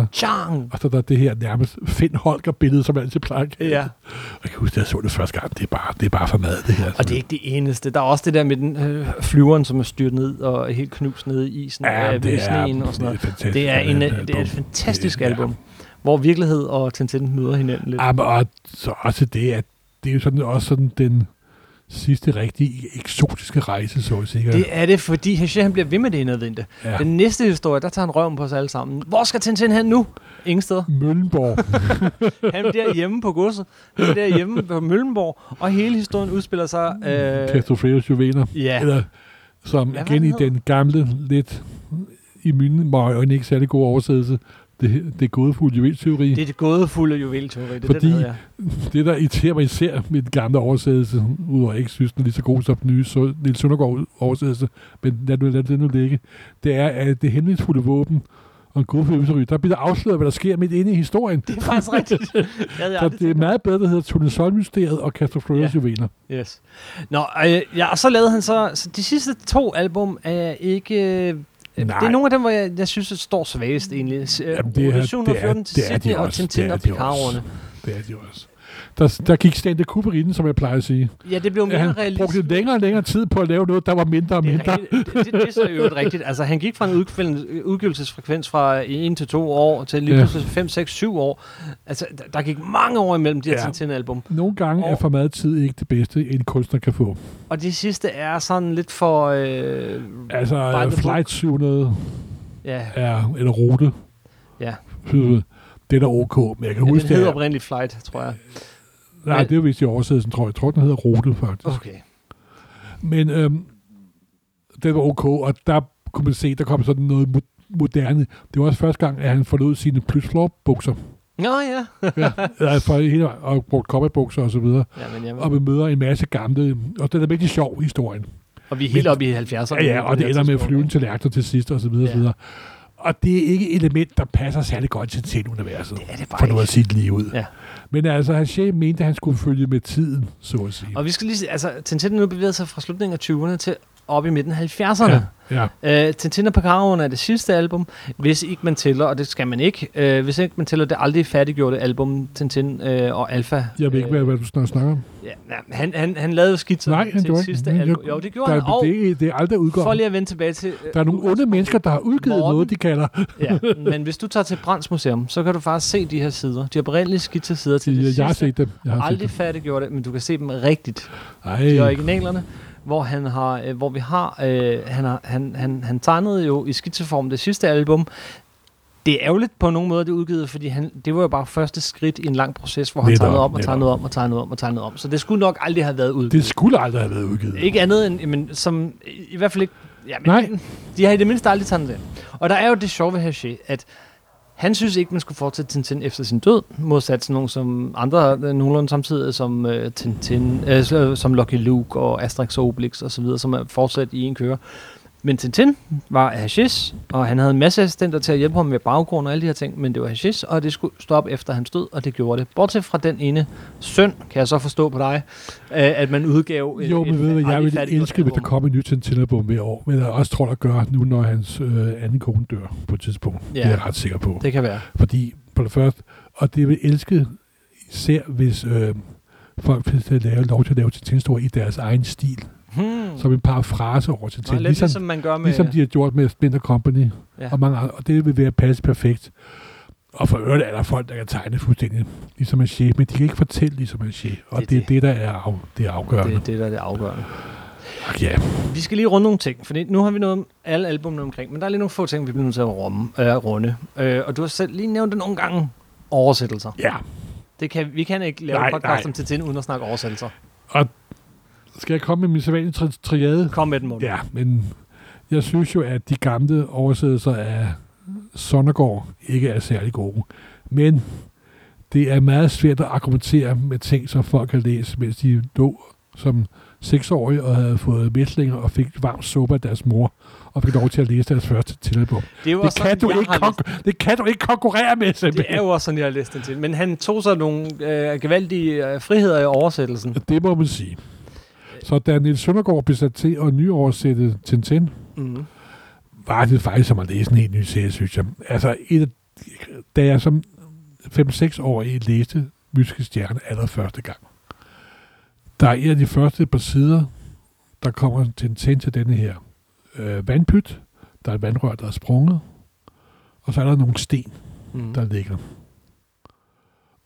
der er det her nærmest Finn Holger-billede, som altid plejer. Ja. Og jeg kan huske, at jeg så det første gang. Det er bare for mad, det her. Og det er ikke det eneste. Der er også det der med den flyveren, som er styrt ned og helt knust ned i isen. Ja, det er og sådan noget. Det er et fantastisk album, hvor virkelighed og Tintin møder hinanden lidt. Ja, og så også det, at det er jo sådan, også sådan den sidste rigtige eksotiske rejse, så sikkert. Det er det, fordi Hergé, han bliver ved med det indadvendte. Ja. Den næste historie, der tager han røven på os alle sammen. Hvor skal Tintin hen nu? Ingen steder. Møllenborg. Han bliver hjemme på godset. Han bliver hjemme på Møllenborg, og hele historien udspiller sig... Castroferos juveler. Ja. Eller, som igen i den gamle, lidt i mine øjne ikke særlig gode oversættelse, det gådefulde juvelteori. Det er det gådefulde juvelteori, det er fordi det, der irriterer mig især med den gamle oversættelse, udover ikke synes, den er lige så god som den nye Niels Søndergaard oversættelse, men lad det nu ligge, det er, at det hemmelighedsfulde våben og gådefulde juvelteori, der bliver der afsløret, hvad der sker midt inde i historien. Det er faktisk rigtigt. Så det er meget bedre, der hedder Tunnelsolmysteriet og Castroferos juveler. Yes. Nå, og så lavede han så de sidste to album er ikke... Nej. Det er nogle af dem, hvor jeg synes, det står svagest egentlig. Jamen, det er 714 til Sydney og Tintin og Picarerne. Det er de også. Der gik Stanley Kubrick i den, som jeg plejer at sige. Ja, det blev mere realistisk. Han brugte længere og længere tid på at lave noget, der var mindre og mindre. Det er så jo rigtigt. Altså, han gik fra en udgivelsesfrekvens fra 1 til 2 år til lige pludselig 5, 6, 7 år. Altså, der gik mange år imellem de her Tintin-album. Nogle gange er for meget tid ikke det bedste, en kunstner kan få. Og det sidste er sådan lidt for... altså, Flight 700 er en rute. Ja. Det er da OK, men jeg kan huske det. Den hedder oprindeligt Flight, tror jeg. Nej, det er vist i oversættelsen, tror jeg. Jeg tror, den hedder Rute, faktisk. Okay. Men det var OK, og der kunne man se, der kom sådan noget moderne. Det var også første gang, at han forlod sine plyslor-bukser. Nå ja. Og brugt cowboy-bukser og så videre. Og vi møder en masse gamle, og det er virkelig sjov, historien. Og vi er helt oppe i 70'erne. Ja, og det ender med flyvende tallerkener til sidst og så videre og så videre. Og det er ikke et element, der passer særlig godt til Tintin-universet. Det er det bare for noget at sige det lige ud. Ja. Men altså, hans chef mente, at han skulle følge med tiden, så at sige. Og vi skal lige se, altså, Tintin nu bevæger sig fra slutningen af 20'erne til op i midten af 70'erne. Ja. Tintin og Picarerne er det sidste album, hvis ikke man tæller, og det skal man ikke, hvis ikke man tæller det aldrig færdiggjorte album, Tintin og Alpha. Jeg ved ikke, hvad du snakker om. Ja, han lavede skitser til det sidste album. Jo, det gjorde han, og det er aldrig udgået. For lige at vende tilbage til... der er nogle onde mennesker, der har udgivet Morten, noget, de kalder. Ja, men hvis du tager til Brandts Museum, så kan du faktisk se de her sider. De oprindelige skitsersider til det sidste. Jeg har set dem. Aldrig færdiggjorte, men du kan se dem rigtigt. De originalerne. Hvor han har, hvor vi har, han tegnede jo i skitseform det sidste album. Det er ærgerligt på nogle måder, det udgivet, fordi det var jo bare første skridt i en lang proces, hvor han tegnede om og tegnede om og tegnede om og tegnede om. Så det skulle nok aldrig have været udgivet. Det skulle aldrig have været udgivet. Ikke andet end, men som i hvert fald ikke. Ja, men nej. De har i det mindste aldrig tegnet det. Og der er jo det sjove ved Hergé, at han synes ikke, man skulle fortsætte Tintin efter sin død, modsat sådan nogle som andre, nogenlunde samtidig som Tintin, som Lucky Luke og Asterix og Obelix og så videre, som er fortsat i en kører. Men Tintin var Hergés, og han havde en masse assistenter til at hjælpe ham med baggrund og alle de her ting, men det var Hergés, og det skulle stoppe efter hans død, og det gjorde det. Bortset fra den ene søn, kan jeg så forstå på dig, at man udgav... Jo, men ved du, jeg ville elske, hvis der kom en ny Tintin-album hver år, men jeg også tror, der gør nu, når hans anden kone dør på et tidspunkt. Ja, det er jeg ret sikker på. Det kan være. Fordi, på det første, og det vil elske, især hvis folk fik lov til at lave Tintin-historier i deres egen stil. Som en parafrase over til Tintin. Ligesom man gør med... Ligesom de har gjort med Splinter Company og mange andre, og det vil være passe perfekt. Og for øvrigt er der folk, der kan tegne fuldstændig ligesom en chef, men de kan ikke fortælle ligesom en chef. Og det er det, der er det afgørende. Ja. Vi skal lige runde nogle ting, for nu har vi noget om alle albumene omkring, men der er lige nogle få ting, vi bliver nødt til at runde. Og du har selv lige nævnt det nogle gange. Oversættelser. Ja. Vi kan ikke lave podcast om Tintin uden at snakke oversættelser. Og skal jeg komme med min sædvanlige triade? Kom med den, Morten. Ja, men jeg synes jo, at de gamle oversættelser af Søndergaard ikke er særlig gode. Men det er meget svært at argumentere med ting, som folk kan læse, mens de lå som 6-årige og havde fået mæslinger og fik varm suppe af deres mor og fik lov til at læse deres første Tintin-album. Det kan du ikke konkurrere med, simpelthen. Det er jo også sådan, jeg har læst den til. Men han tog sig nogle gevaldige friheder i oversættelsen. Det må man sige. Så da Niels Søndergaard blev sat til at nyoversætte Tintin, var det faktisk som at læse en helt ny serie, synes jeg. Altså, da jeg som 5-6-årig læste Den mystiske stjerne allerede første gang, der er en af de første par sider, der kommer Tintin til denne her vandpyt. Der er et vandrør, der er sprunget. Og så er der nogle sten, der ligger.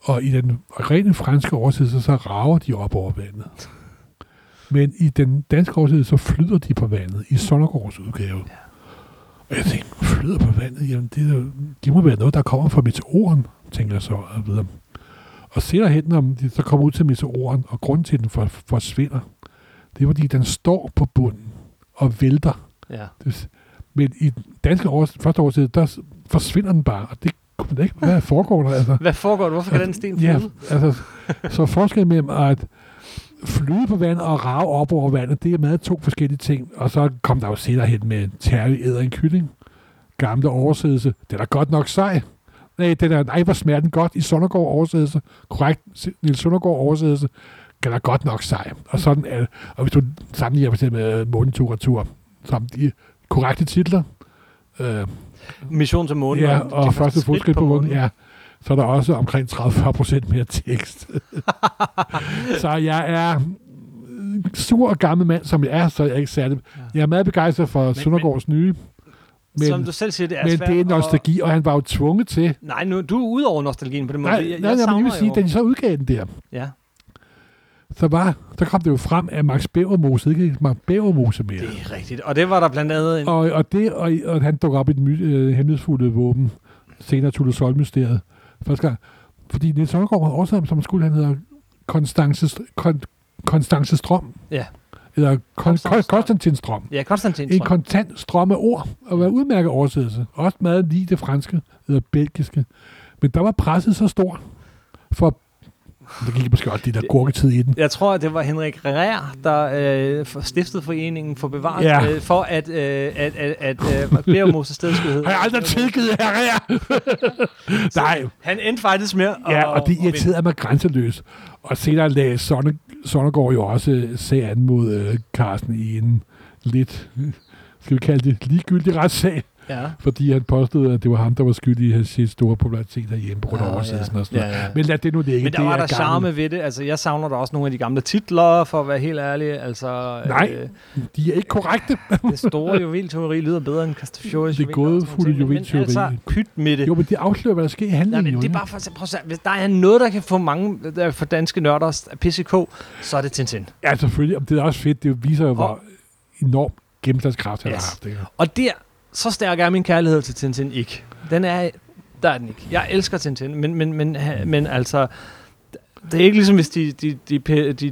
Og i den rene franske oversættelse, så rager de op over vandet. Men i den danske oversættelse, så flyder de på vandet i Søndergaards udgave. Ja. Og jeg tænkte, flyder på vandet? Jamen, det må være noget, der kommer fra meteoren, tænker jeg så. Og senere hen, når de så kommer ud til meteoren, og grunden til, den forsvinder, det er, fordi den står på bunden og vælter. Ja. Men i den danske første oversættelse, der forsvinder den bare, og det kunne ikke. Hvad foregår der? Altså? Hvad foregår der? Hvorfor kan den sten flyde? Ja, altså, så forskellen mellem at flyde på vandet og rave op over vandet, det er meget to forskellige ting. Og så kom der jo senere hen med Terry æder en kylling. Gamle oversættelse. Den er godt nok sej. Nej, hvor smerten godt i Søndergaard oversættelse. Korrekt, Niels Søndergaard oversættelse. Den er godt nok sej. Og sådan er det. Og hvis du sammenligner med Månen tur og tur, som de korrekte titler, mission til månen. Ja, og første fodskridt på månen, ja. Så er der også omkring 30-40% mere tekst. Så jeg er sur og gammel mand, som jeg er, så jeg er ikke særlig. Jeg er meget begejstret for Søndergaards nye. Men, som du selv siger, det er svært. Men det er nostalgi, og han var jo tvunget til. Nej, nu, du er ude over nostalgien på den måde. Nej, men jeg vil sige, da de så udgav den der, ja. Så kom det jo frem af Max Bjævermose, ikke Max Bjævermose mere. Det er rigtigt, og det var der blandt andet en... Og han dukker op i den hemmelighedsfulde våben, senere Tulle Solmysteriet, første gang. Fordi Niels Søndergaard var også som skulle, han hedder Konstance Strøm. Ja. Eller Konstantin Strøm. Ja, Konstantin Strøm. En kontant strøm af ord, og var udmærket oversættelse. Også meget lige det franske, eller belgiske. Men der var presset så stort for... Det gik måske godt, de der gurketid i den. Jeg tror, det var Henrik Rær, der stiftede foreningen for bevaret, ja. For at Bjævermose stedskud hedder. Har jeg aldrig tilgivet her, Rær? Nej. Han endte faktisk med... Ja, og det irriterede mig grænseløst. Og senere lagde Søndergaard jo også sagen mod Carsten i en lidt, skal vi kalde det, ligegyldig retssag. Ja. Fordi han påstod, at det var ham, der var skyldig i hans store popularitet herhjemme på grund af oversættelsen og sådan noget. Ja. Men lad det nu ligge. Men der var der charme ved det. Altså, jeg savner der også nogle af de gamle titler, for at være helt ærlig. Altså, nej, de er ikke korrekte. Det store juvelteori lyder bedre end Castafiori's juvel. Det gådefulde juvelteori. Men altså, pyt med det. Jo, men det afslører, hvad der sker i handlingen. Nej, det er bare for at hvis der er noget, der kan få mange for danske nørder PCK, så er det Tintin. Ja, selvfølgelig. Det er også fedt. Det viser jo, hvor enorm gennemslagskraft han har haft. Og der så stærk er min kærlighed til Tintin ikke. Der er den ikke. Jeg elsker Tintin, men altså, det er ikke ligesom, hvis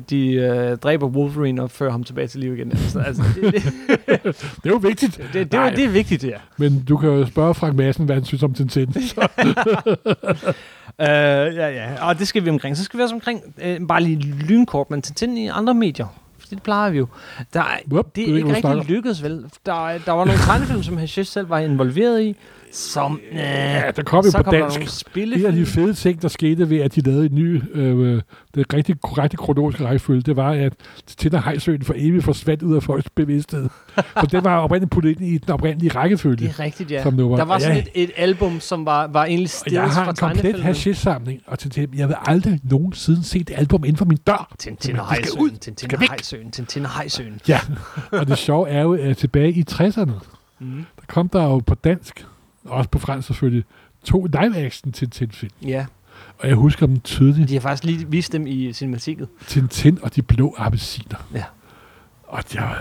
de dræber Wolverine og fører ham tilbage til liv igen. Altså, det er jo vigtigt. Det er vigtigt, ja. Men du kan jo spørge Frank Madsen, hvad han synes om Tintin. Og det skal vi omkring. Så skal vi også omkring, bare lige lynkort, men Tintin i andre medier. Det plejer vi jo. Det er ikke rigtig lykkedes, vel? Der var nogle tegnefilm, som Hergé selv var involveret i, som... der kom jo på dansk. Det er de fede ting, der skete ved, at de lavede en ny... det rigtig korrekte kronologiske rækkefølge, det var, at Tintin og Hajsøen for evigt forsvandt ud af folks bevidsthed. For det var oprindeligt puttet ind i den oprindelige rækkefølge. Det er rigtigt, ja. Der var sådan et album, som var egentlig stedet fra tegnefilmen. Jeg har en komplet Hergé-samling, og Tintin, jeg vil aldrig nogensinde se et album inden for min dør. Tintin og Hajsøen, Tintin og Hajsøen. Ja, og det sjove er jo, at tilbage i 60'erne, der kom der jo på dansk, og også på fransk selvfølgelig, 2 live-action Tintin-film. Ja. Og jeg husker dem tydeligt. De har faktisk lige vist dem i cinematikket. Tintin og de blå appelsiner. Ja. Og jeg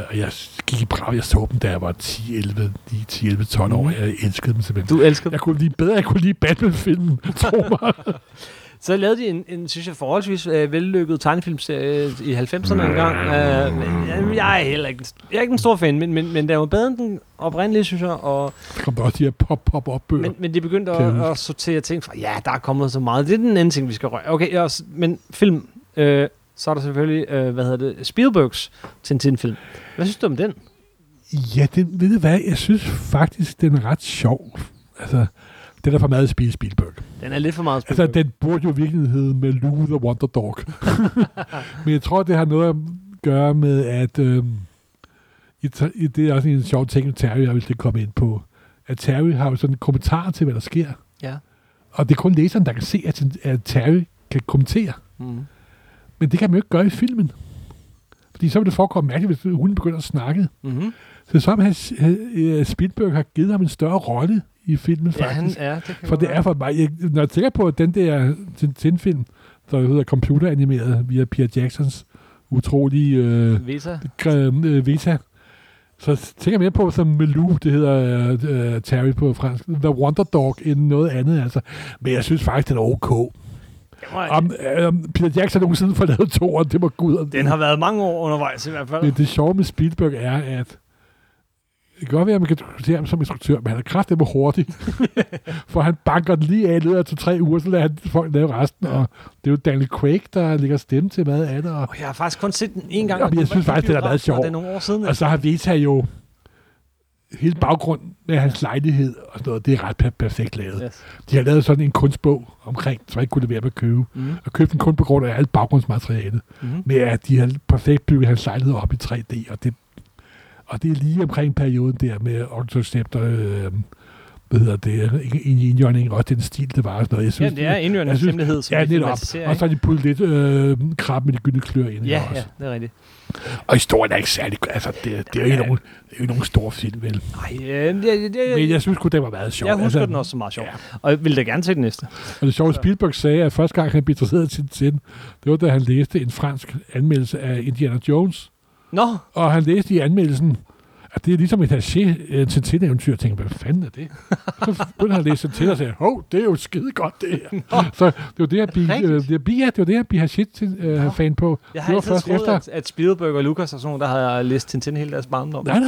gik i brav, jeg så dem, da jeg var 10-11 år. Jeg elskede dem simpelthen. Du elskede dem? Jeg kunne lide bedre, jeg kunne lide Batman-filmen, tro mig. Så lavede de en synes jeg, forholdsvis vellykket tegnefilmserie i 90'erne engang. Jeg er heller ikke, en stor fan, men der var bedre end den oprindelige, synes jeg. Og der kom der også de her pop-op-bøger. Men de begyndte at sortere ting fra, ja, der er kommet så meget. Det er den anden ting, vi skal røre. Okay, men film. Så er der selvfølgelig, Spielbergs Tintin-film. Hvad synes du om den? Ja, ved du hvad? Jeg synes faktisk, den er ret sjov. Altså... Den er for meget Spielberg. Den er lidt for meget Spielberg. Altså, den burde jo i virkeligheden med Lou the Wonder Dog. Men jeg tror, det har noget at gøre med, at... det er også en sjov ting, Terry har vil komme ind på. At Terry har jo sådan en kommentar til, hvad der sker. Ja. Og det er kun læseren, der kan se, at Terry kan kommentere. Mm. Men det kan man jo ikke gøre i filmen. Fordi så vil det forekomme mærkeligt, hvis hun begynder at snakke. Mm-hmm. Så som Spielberg har givet ham en større rolle i filmen, faktisk. Ja, for det er for mig... Når jeg tænker på den der Tintin-film, der hedder computeranimeret via Peter Jacksons utrolige... Vita. Så tænker jeg mere på som Melou, det hedder Terry på fransk. The Wonder Dog, end noget andet, altså. Men jeg synes faktisk, den er okay. Peter Jackson har nogensinde fået lavet 2'eren, det var gud. Den har været mange år undervejs i hvert fald. Men det sjove med Spielberg er, at det kan godt være, at man kan diskutere ham som instruktør, men han er kraftedeme hurtig. For han banker den lige af i løbet til 3 uger, så lader han folk lave resten. Og det er jo Daniel Craig, der ligger stemme til meget andet. Og jeg har faktisk kun set den en gang. Ja, jeg synes faktisk, det har været sjovt. Og så har Vita jo hele baggrunden med hans lejlighed og sådan noget. Det er ret perfekt lavet. Yes. De har lavet sådan en kunstbog omkring, som jeg ikke kunne lade være med at købe. Mm. Og købte den kun på grund af alt baggrundsmaterialet. Mm. Med at de har perfekt bygget hans lejlighed op i 3D, og det Og det er lige omkring perioden der med autocept og hvad hedder det, indjørning, også den stil, det var sådan noget. Jeg synes, det er indjørningshemmelighed, som ja, vi filmatiserer. Og så har de puttet lidt Krabben med det gyldne klør ind i også. Ja, det er rigtigt. Og historien er ikke særlig... Altså, det er jo ikke nogen stor film, vel? Nej, men jeg synes det var meget sjovt. Jeg husker den også så meget sjovt. Ja. Og ville da gerne se den næste. Og det sjove, Spielberg sagde, at første gang, han blev interesseret til Tintin, det var, da han læste en fransk anmeldelse af Indiana Jones. Nå! Og han læste i anmeldelsen, at det er ligesom et Hergé-Tintin-eventyr. Jeg tænkte, hvad fanden er det? Så begyndte han at læse Tintin og sagde, hov, det er jo skide godt, det her. Så det var det, jeg blev Hergé-fan på. Jeg har altid troet, at Spielberg og Lucas og sådan der havde læst Tintin hele deres barndom. Nej.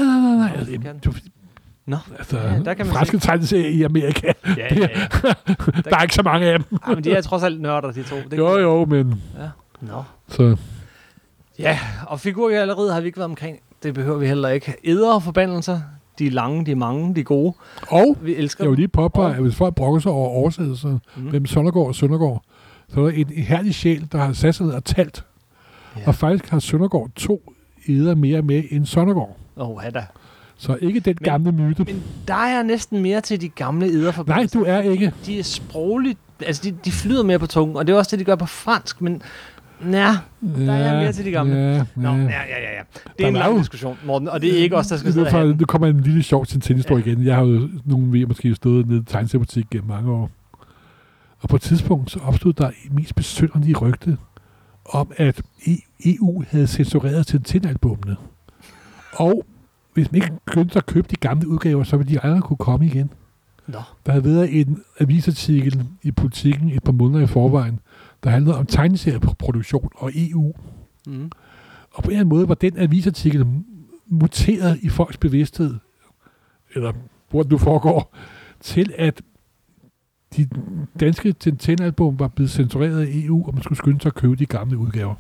Nå, altså, ja, franske tegneserier i Amerika. Ja. Der er ikke så mange af dem. Ja, men de er trods alt nørder, de to. Det jo, men... Ja. Nå. Så... Ja, og figurer allerede har vi ikke været omkring. Det behøver vi heller ikke. Edder forbandelser. De er lange, de er mange, de er gode. Og vi elsker. Jeg vil lige påpege, at hvis folk brokker sig over oversættelser mellem Søndergaard og Søndergaard, så er der en herlig sjæl, der har sat sig ned og talt. Ja. Og faktisk har Søndergaard 2 edder mere med end Søndergaard. Oha da. Så ikke den gamle myte. Men der er næsten mere til de gamle edderforbindelser. Nej, du er ikke. De er sprogligt... Altså, de flyder mere på tungen, og det er også det, de gør på fransk, men... der er mere til de gamle. Ja. Det er en lang diskussion, Morten, og det er ikke os, der skal sidde herhen. Nu kommer en lille sjov Tintin-historie igen. Jeg har jo måske stået nede i tegneseriebutik gennem mange år. Og på et tidspunkt så opstod der mest besynderlige rygte om, at EU havde censureret Tintin-albumene. Og hvis man ikke begyndte at købe de gamle udgaver, så ville de aldrig kunne komme igen. Nå. Der havde været en avisartikel i Politikken et par måneder i forvejen, der handlede om tegneserieproduktion og EU. Mm. Og på en eller anden måde var den avisartikel muteret i folks bevidsthed, eller hvor det nu foregår, til at de danske Tintin-album var blevet censureret i EU, og man skulle skynde sig at købe de gamle udgaver.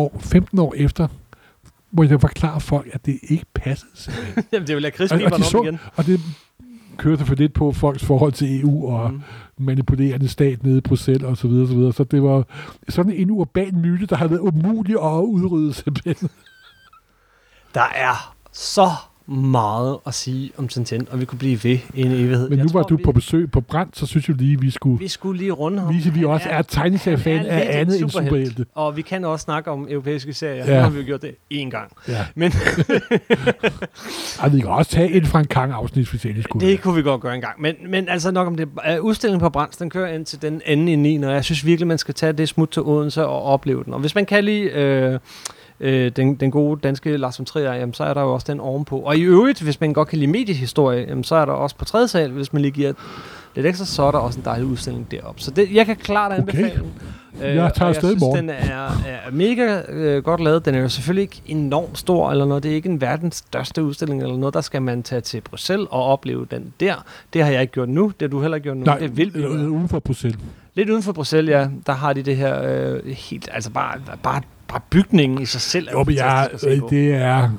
Og 15 år efter, må jeg forklare folk, at det ikke passede. Jamen, det er jo lakridsbiberen igen. Og det kørte for lidt på folks forhold til EU og manipulerende stat nede i Bruxelles og så videre, og så videre. Så det var sådan en urban myte, der havde været umulig at udrydde simpelthen. Der er så meget at sige om Tintin, og vi kunne blive ved i en evighed. Men nu var du på besøg på Brandts, så synes jeg lige, vi skulle lige runde ham. Vise, vi også er tegneseriefan af andet end superhelte. Og vi kan også snakke om europæiske serier. Ja. Nu har vi jo gjort det én gang. Ja. Men vi kan også tage et Frank Kang afsnit, hvis det skulle. Det kunne vi godt gøre en gang. Men altså nok om det. Udstillingen på Brandts, den kører ind til den anden i 9, og jeg synes virkelig, man skal tage det smut til Odense og opleve den. Og hvis man kan lige... Den gode danske Lars von Trier, jamen, så er der jo også den ovenpå. Og i øvrigt, hvis man godt kan lide mediehistorie, jamen, så er der også på tredje sal, hvis man lige giver lidt ekstra, så er der også en dejlig udstilling deroppe. Så det, jeg kan klart anbefale den. Jeg tager afsted i morgen. Jeg synes, den er mega godt lavet. Den er jo selvfølgelig ikke enormt stor eller noget. Det er ikke en verdens største udstilling eller noget. Der skal man tage til Bruxelles og opleve den der. Det har jeg ikke gjort nu. Det har du heller ikke gjort nu. Nej, det vil uden for Bruxelles. Lidt uden for Bruxelles, ja. Der har de det her helt, altså bare bygningen i sig selv. Jo, det er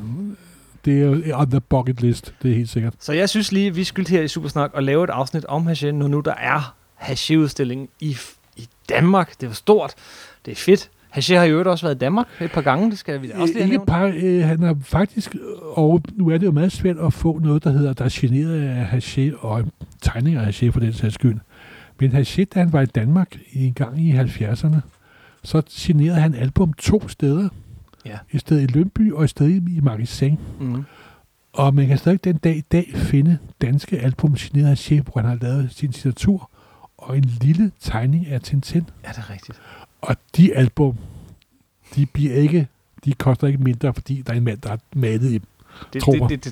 on the bucket list, det er helt sikkert. Så jeg synes lige, vi skyldte her i Supersnak at lave et afsnit om Hergé, når nu der er Hergé-udstilling i Danmark. Det var stort, det er fedt. Hergé har jo også været i Danmark et par gange, det skal vi også lige have nævnt. Han har faktisk, og nu er det jo meget svært at få noget, der er generet af Hergé, og tegninger af Hergé for den sags skyld. Men Hergé, da han var i Danmark en gang i 70'erne, så signerede han album 2 steder. Ja. Et sted i Lyngby og et sted i Magasin. Mm. Og man kan stadig den dag i dag finde danske album signeret af Hergé, hvor han har lavet sin signatur og en lille tegning af Tintin. Ja, det er rigtigt. Og de album, de koster ikke mindre, fordi der er en mand, der har malet i. Det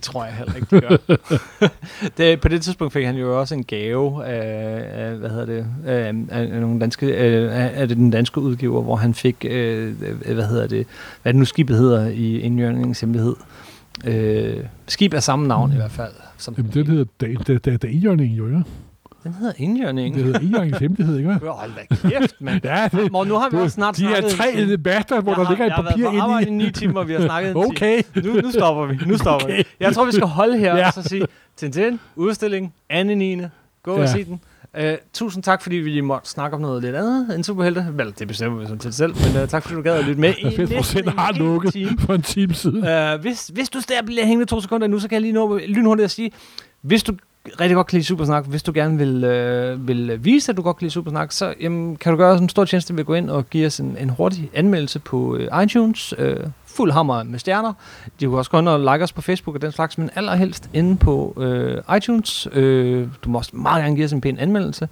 tror jeg heller ikke, det gør. På det tidspunkt fik han jo også en gave af af nogle danske, af den danske udgiver, hvor han fik, hvad det nu skibet hedder i indjørningens hemmelighed. Skib af samme navn i hvert fald. Jamen, den hedder indjørningen jo, ja. Den hedder indjørningen. Det hedder indjørningens hemmelighed, ikke? Hold da kæft, mand. Nu har vi også snart snakket... De er 3 debatter, hvor der ligger et papir inde i. Jeg har været i 9 timer, vi har snakket okay. Nu stopper vi. Jeg tror, vi skal holde her og så sige, Tintin, udstilling, 2.9. Gå og se den. Tusind tak, fordi vi måtte snakke om noget lidt andet end superhelte. Vel, det bestemmer vi sådan set selv, men tak, fordi du gad at lytte med. 50% har lukket for en time siden. Hvis du stadig bliver hængende 2 sekunder nu, så kan jeg lige nå lynhurtigt at sige, hvis du rigtig godt kan lide Supersnak, hvis du gerne vil vise, at du godt kan lide Supersnak, så kan du gøre os en stor tjeneste ved at gå ind og give os en hurtig anmeldelse på iTunes. Fuld hammer med stjerner. De kan også gå ind og like os på Facebook og den slags, men allerhelst inde på iTunes. Du må også meget gerne give os en pæn anmeldelse.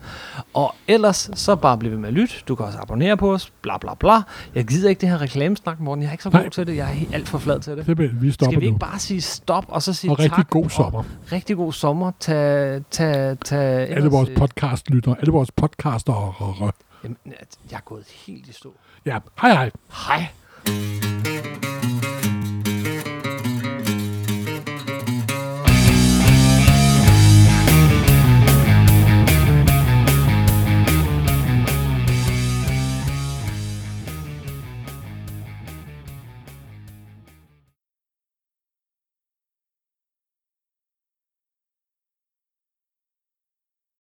Og ellers, så bare blive ved med at lytte. Du kan også abonnere på os. Bla bla bla. Jeg gider ikke det her reklamesnak, Morten. Jeg er ikke så god til det. Jeg er alt for flad til det. Skal vi ikke bare sige stop, og så sige og tak? Og rigtig god sommer. Rigtig god sommer. Alle vores podcastlyttere. Alle vores podcaster. Jamen, jeg er gået helt i stå. Ja, hej hej. Hej.